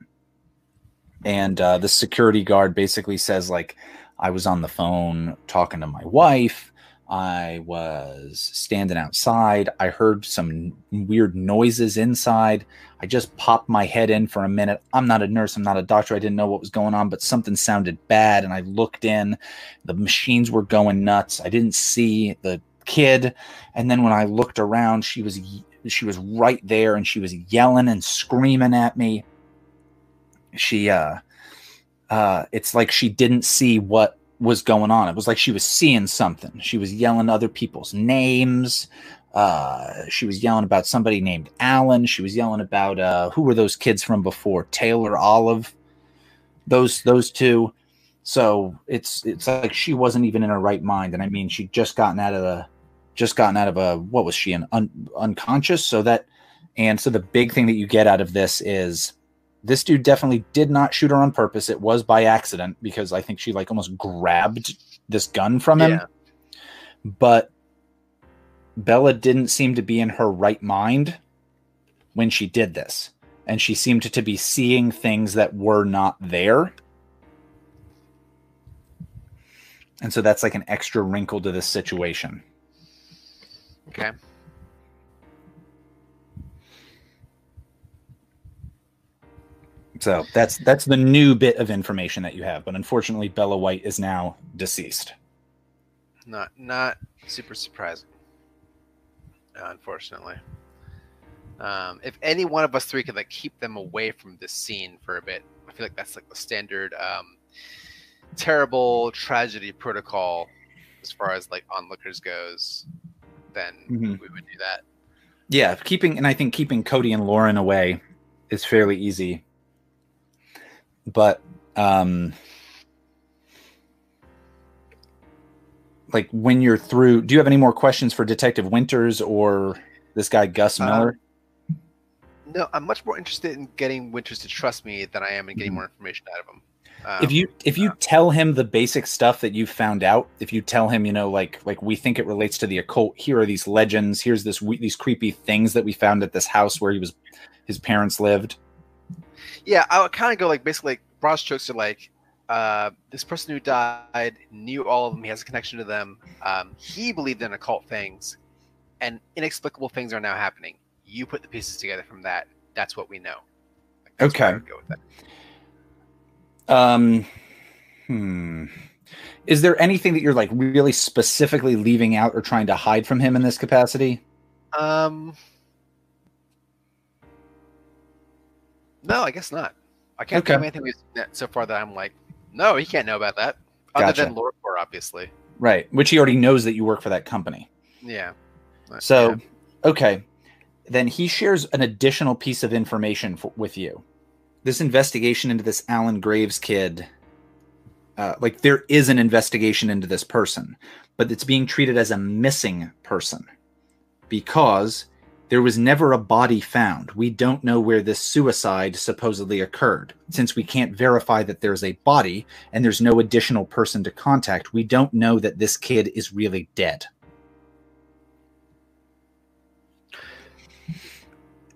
And, uh, the security guard basically says like, I was on the phone talking to my wife. I was standing outside. I heard some weird noises inside. I just popped my head in for a minute. I'm not a nurse. I'm not a doctor. I didn't know what was going on, but something sounded bad. And I looked in. The machines were going nuts. I didn't see the kid. And then when I looked around, she was she was right there, and she was yelling and screaming at me. She, uh, uh, it's like she didn't see what was going on. It was like she was seeing something. She was yelling other people's names. Uh, she was yelling about somebody named Alan. She was yelling about, uh, who were those kids from before? Taylor, Olive, those, those two. So it's, it's like she wasn't even in her right mind. And I mean, she'd just gotten out of the, just gotten out of a, what was she, an un- unconscious? So that, and so the big thing that you get out of this is, this dude definitely did not shoot her on purpose. It was by accident, because I think she like almost grabbed this gun from him. Yeah. But Bella didn't seem to be in her right mind when she did this. And she seemed to be seeing things that were not there. And so that's like an extra wrinkle to this situation. Okay. So that's that's the new bit of information that you have. But unfortunately, Bella White is now deceased. Not not super surprising, unfortunately. Um, if any one of us three could like keep them away from this scene for a bit, I feel like that's like the standard um, terrible tragedy protocol as far as like onlookers goes. Then mm-hmm. we would do that. Yeah, keeping and I think keeping Cody and Lauren away is fairly easy. But um, like when you're through, do you have any more questions for Detective Winters or this guy Gus Miller? Uh, no, I'm much more interested in getting Winters to trust me than I am in getting mm-hmm. more information out of him. Um, if you if you uh, tell him the basic stuff that you've found out, if you tell him, you know, like like we think it relates to the occult. Here are these legends. Here's this we, these creepy things that we found at this house where he was his parents lived. Yeah, I would kind of go like basically like, broad strokes are like uh, this person who died knew all of them. He has a connection to them. Um, he believed in occult things, and inexplicable things are now happening. You put the pieces together from that. That's what we know. Like, that's okay. Where I would go with that. Um, hmm. Is there anything that you're like really specifically leaving out or trying to hide from him in this capacity? Um. No, I guess not. I can't think of anything we've seen so far that I'm like, no, he can't know about that. Other gotcha. than Lorcor, obviously. Right, which he already knows that you work for that company. Yeah. So, yeah. okay. Then he shares an additional piece of information for, with you. This investigation into this Alan Graves kid, uh, like there is an investigation into this person, but it's being treated as a missing person because there was never a body found. We don't know where this suicide supposedly occurred. Since we can't verify that there's a body and there's no additional person to contact, we don't know that this kid is really dead.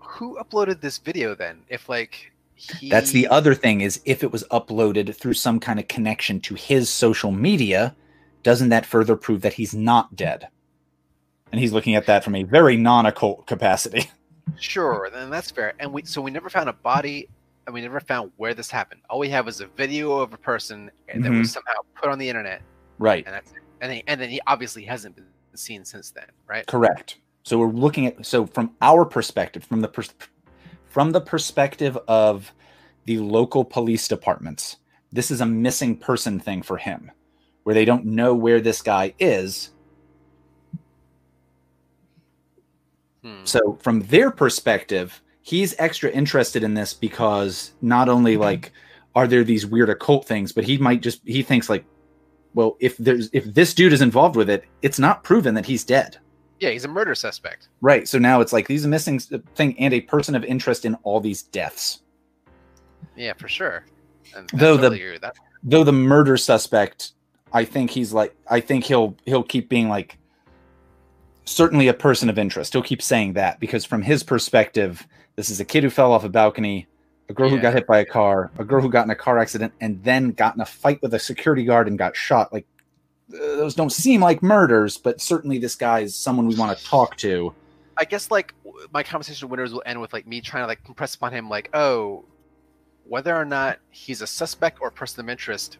Who uploaded this video then? If like... He... That's the other thing is if it was uploaded through some kind of connection to his social media, doesn't that further prove that he's not dead? And he's looking at that from a very non-occult capacity. Sure, then that's fair. And we so we never found a body, and we never found where this happened. All we have is a video of a person and mm-hmm. that was somehow put on the internet. Right. And that's it. And, he, and then he obviously hasn't been seen since then, right? Correct. So we're looking at so from our perspective, from the perspective From the perspective of the local police departments, this is a missing person thing for him, where they don't know where this guy is. Hmm. So from their perspective, he's extra interested in this because not only like are there these weird occult things, but he might just he thinks like, well, if there's if this dude is involved with it, it's not proven that he's dead. Yeah, he's a murder suspect. Right. So now it's like he's a missing thing and a person of interest in all these deaths. Yeah, for sure. And though the totally that. though the murder suspect, I think he's like I think he'll he'll keep being like certainly a person of interest. He'll keep saying that because from his perspective, this is a kid who fell off a balcony, a girl yeah. who got hit by a car, a girl who got in a car accident and then got in a fight with a security guard and got shot. Like those don't seem like murders, but certainly this guy is someone we want to talk to. I guess like my conversation with Winters will end with like me trying to like compress upon him like, oh, whether or not he's a suspect or a person of interest,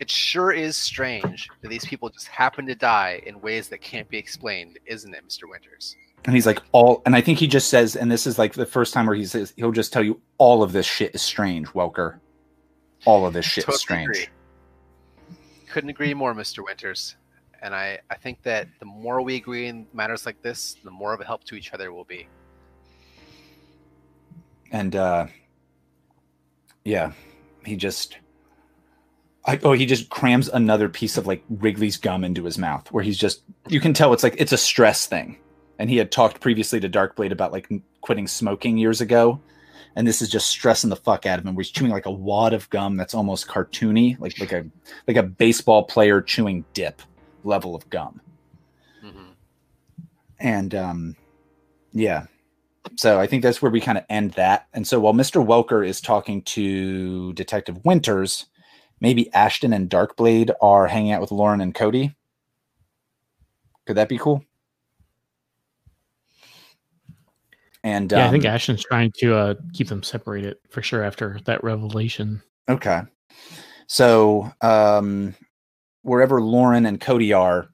it sure is strange that these people just happen to die in ways that can't be explained, isn't it, Mister Winters? And he's like all, and I think he just says, and this is like the first time where he says he'll just tell you all of this shit is strange, Welker. All of this shit totally is strange. Agree. Couldn't agree more, Mister Winters. And I, I think that the more we agree in matters like this, the more of a help to each other we'll be. And uh, yeah, he just, I, oh, he just crams another piece of like Wrigley's gum into his mouth where he's just, you can tell it's like, it's a stress thing. And he had talked previously to Darkblade about like quitting smoking years ago. And this is just stressing the fuck out of him. Where he's chewing like a wad of gum that's almost cartoony, like like a like a baseball player chewing dip level of gum. Mm-hmm. And um, yeah, so I think that's where we kind of end that. And so while Mister Welker is talking to Detective Winters, maybe Ashton and Darkblade are hanging out with Lauren and Cody. Could that be cool? And yeah, um, I think Ashton's trying to uh, keep them separated for sure after that revelation. Okay. So um, wherever Lauren and Cody are,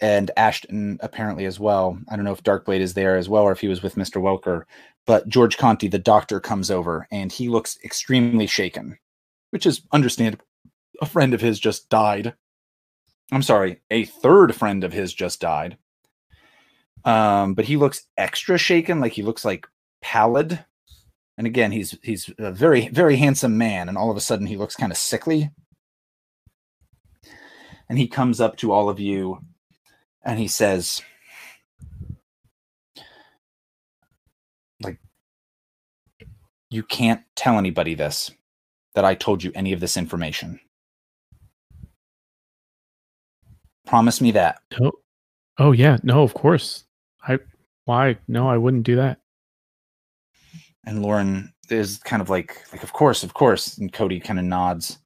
and Ashton apparently as well, I don't know if Darkblade is there as well or if he was with Mister Welker, but George Conti, the doctor, comes over and he looks extremely shaken, which is understandable. A friend of his just died. I'm sorry, a third friend of his just died. Um, but he looks extra shaken, like he looks like pallid. And again, he's he's a very, very handsome man, and all of a sudden he looks kind of sickly. And he comes up to all of you and he says, like, you can't tell anybody this, that I told you any of this information. Promise me that. Oh, oh yeah, no, of course. I why? No, I wouldn't do that. And Lauren is kind of like, like, of course, of course. And Cody kind of nods.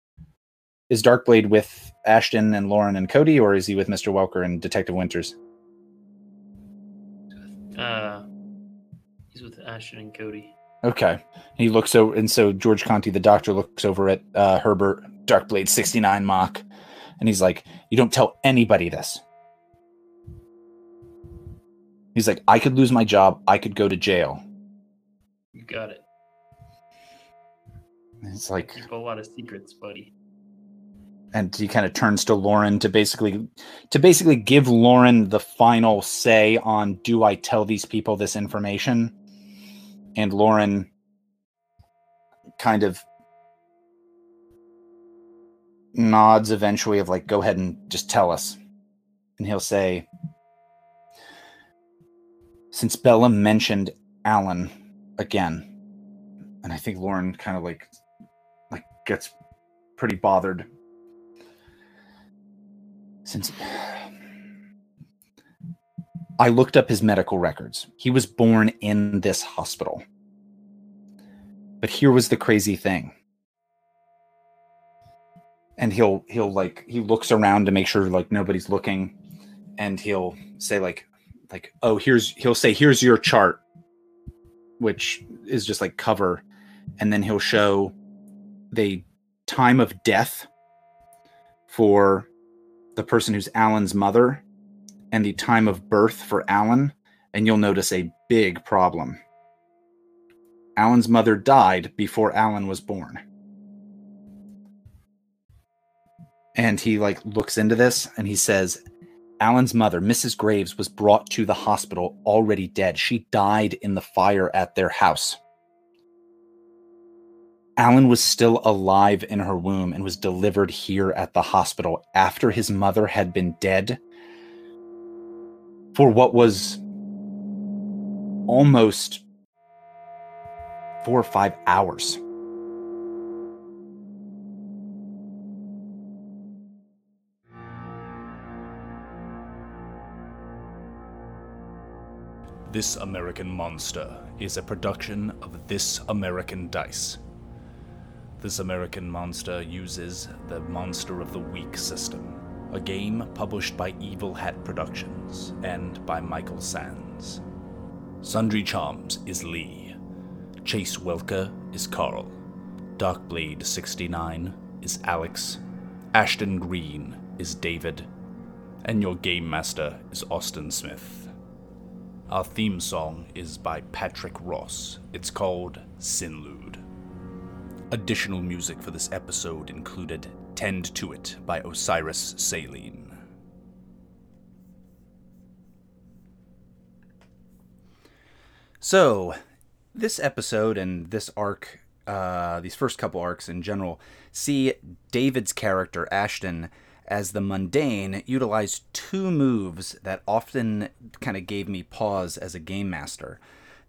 Is Darkblade with Ashton and Lauren and Cody, or is he with Mister Welker and Detective Winters? Uh, he's with Ashton and Cody. Okay. He looks over, and so George Conti, the doctor, looks over at uh, Herbert Darkblade sixty-nine Mach, and he's like, "You don't tell anybody this." He's like, "I could lose my job. I could go to jail." You got it. It's like, keep a lot of secrets, buddy. And he kind of turns to Lauren to basically, to basically give Lauren the final say on, do I tell these people this information? And Lauren kind of nods eventually of like, go ahead and just tell us. And he'll say, since Bella mentioned Alan again, and I think Lauren kind of like, like gets pretty bothered. Since I looked up his medical records, he was born in this hospital. But here was the crazy thing. And he'll he'll like he looks around to make sure like nobody's looking, and he'll say like like oh here's he'll say here's your chart, which is just like cover, and then he'll show the time of death for the person who's Alan's mother and the time of birth for Alan, and you'll notice a big problem. Alan's mother died before Alan was born. And he like looks into this and he says, Alan's mother, Missus Graves, was brought to the hospital already dead. She died in the fire at their house. Alan was still alive in her womb and was delivered here at the hospital after his mother had been dead for what was almost four or five hours. This American Monster is a production of This American Dice. This American Monster uses the Monster of the Week system, a game published by Evil Hat Productions and by Michael Sands. Sundry Charms is Lee. Chase Welker is Carl. Darkblade sixty-nine is Alex. Ashton Green is David. And your Game Master is Austin Smith. Our theme song is by Patrick Ross. It's called Sinlude. Additional music for this episode included Tend to It by Osiris Saline. So, this episode and this arc, uh, these first couple arcs in general, see David's character, Ashton, as the mundane, utilize two moves that often kind of gave me pause as a game master.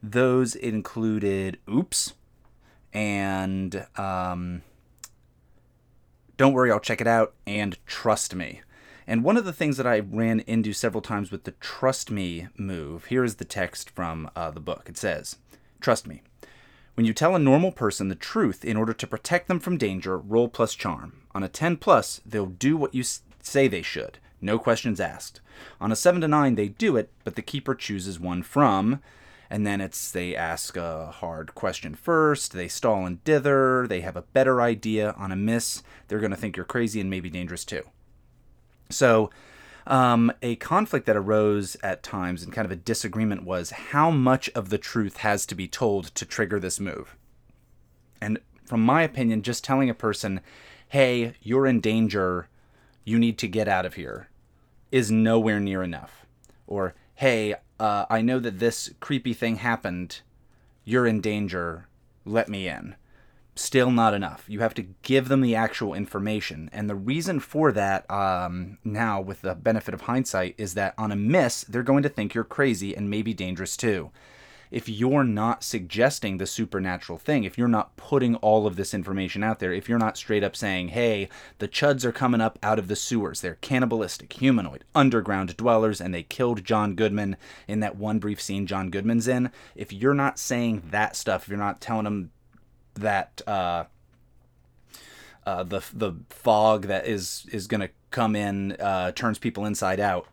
Those included Oops, and um, Don't Worry, I'll Check It Out, and Trust Me. And one of the things that I ran into several times with the Trust Me move, here is the text from uh, the book. It says, Trust me. When you tell a normal person the truth in order to protect them from danger, roll plus charm. On a ten plus, they'll do what you say they should. No questions asked. On a seven to nine, they do it, but the keeper chooses one from... And then it's they ask a hard question first, they stall and dither, they have a better idea on a miss. They're going to think you're crazy and maybe dangerous too. So um, a conflict that arose at times and kind of a disagreement was how much of the truth has to be told to trigger this move. And from my opinion, just telling a person, hey, you're in danger, you need to get out of here, is nowhere near enough. Or, hey, uh, I know that this creepy thing happened, you're in danger, let me in. Still not enough. You have to give them the actual information. And the reason for that, um, now with the benefit of hindsight, is that on a miss, they're going to think you're crazy and maybe dangerous too. If you're not suggesting the supernatural thing, if you're not putting all of this information out there, if you're not straight up saying, hey, the Chuds are coming up out of the sewers, they're cannibalistic, humanoid, underground dwellers, and they killed John Goodman in that one brief scene John Goodman's in. If you're not saying that stuff, if you're not telling them that uh, uh, the the fog that is, is going to come in uh, turns people inside out,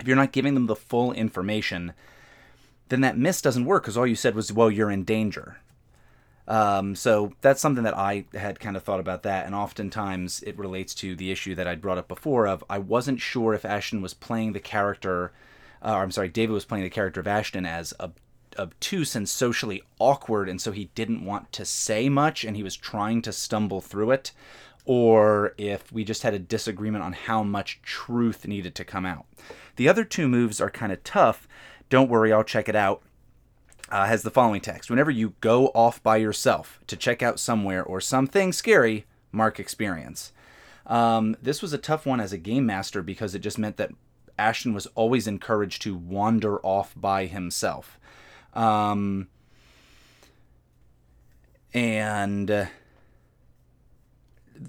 if you're not giving them the full information, then that miss doesn't work because all you said was, well, you're in danger. Um, so that's something that I had kind of thought about that, and oftentimes it relates to the issue that I'd brought up before of I wasn't sure if Ashton was playing the character, uh, I'm sorry, David was playing the character of Ashton as ob- obtuse and socially awkward, and so he didn't want to say much and he was trying to stumble through it, or if we just had a disagreement on how much truth needed to come out. The other two moves are kind of tough. Don't worry, I'll check it out, uh, has the following text. Whenever you go off by yourself to check out somewhere or something scary, mark experience. Um, this was a tough one as a game master because it just meant that Ashton was always encouraged to wander off by himself. Um, and uh,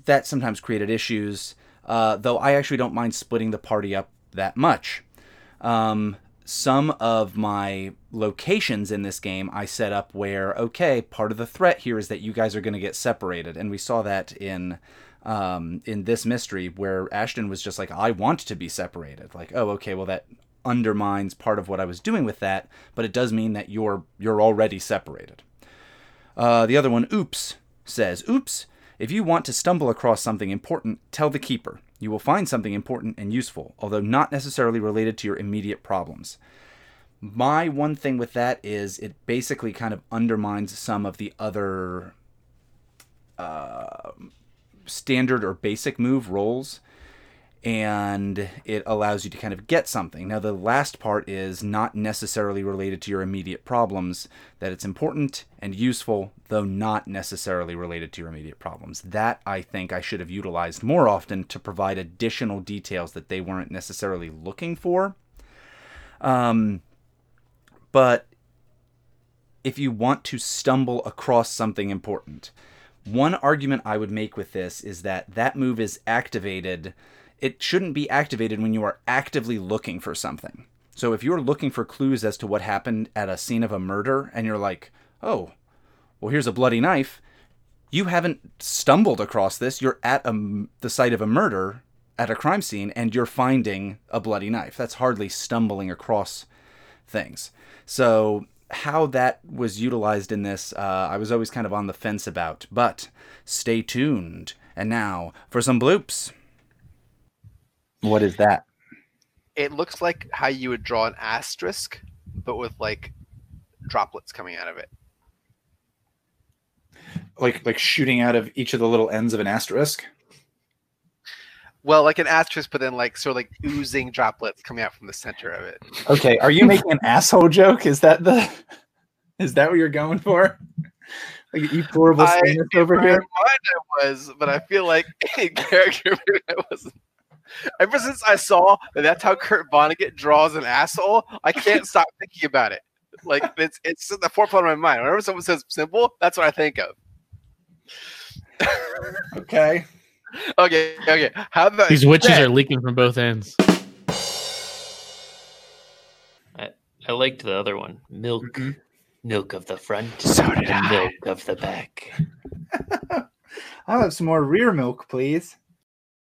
that sometimes created issues, uh, though I actually don't mind splitting the party up that much. Um... Some of my locations in this game I set up where, okay, part of the threat here is that you guys are going to get separated. And we saw that in um, in this mystery where Ashton was just like, I want to be separated. Like, oh, okay, well, that undermines part of what I was doing with that, but it does mean that you're you're already separated. Uh, the other one, Oops, says, Oops, if you want to stumble across something important, tell the keeper. You will find something important and useful, although not necessarily related to your immediate problems. My one thing with that is it basically kind of undermines some of the other uh, standard or basic move rolls, and it allows you to kind of get something. Now, the last part is not necessarily related to your immediate problems, that it's important and useful, though not necessarily related to your immediate problems. That, I think, I should have utilized more often to provide additional details that they weren't necessarily looking for. Um, but if you want to stumble across something important, one argument I would make with this is that that move is activated. It shouldn't be activated when you are actively looking for something. So if you're looking for clues as to what happened at a scene of a murder and you're like, oh, well, here's a bloody knife. You haven't stumbled across this. You're at a, the site of a murder at a crime scene and you're finding a bloody knife. That's hardly stumbling across things. So how that was utilized in this, uh, I was always kind of on the fence about, but stay tuned. And now for some bloops. What is that? It looks like how you would draw an asterisk, but with like droplets coming out of it. Like like shooting out of each of the little ends of an asterisk? Well, like an asterisk, but then like sort of like oozing droplets coming out from the center of it. Okay, are you making an asshole joke? Is that the is that what you're going for? Like an horrible stainless over here? I was, but I feel like in character maybe I wasn't. Ever since I saw that that's how Kurt Vonnegut draws an asshole, I can't stop thinking about it. Like it's it's in the forefront of my mind. Whenever someone says simple, that's what I think of. Okay. Okay. Okay. How about these witches that? Are leaking from both ends. I, I liked the other one. Milk, mm-hmm. milk of the front, so did and I. Milk of the back. I'll have some more rear milk, please.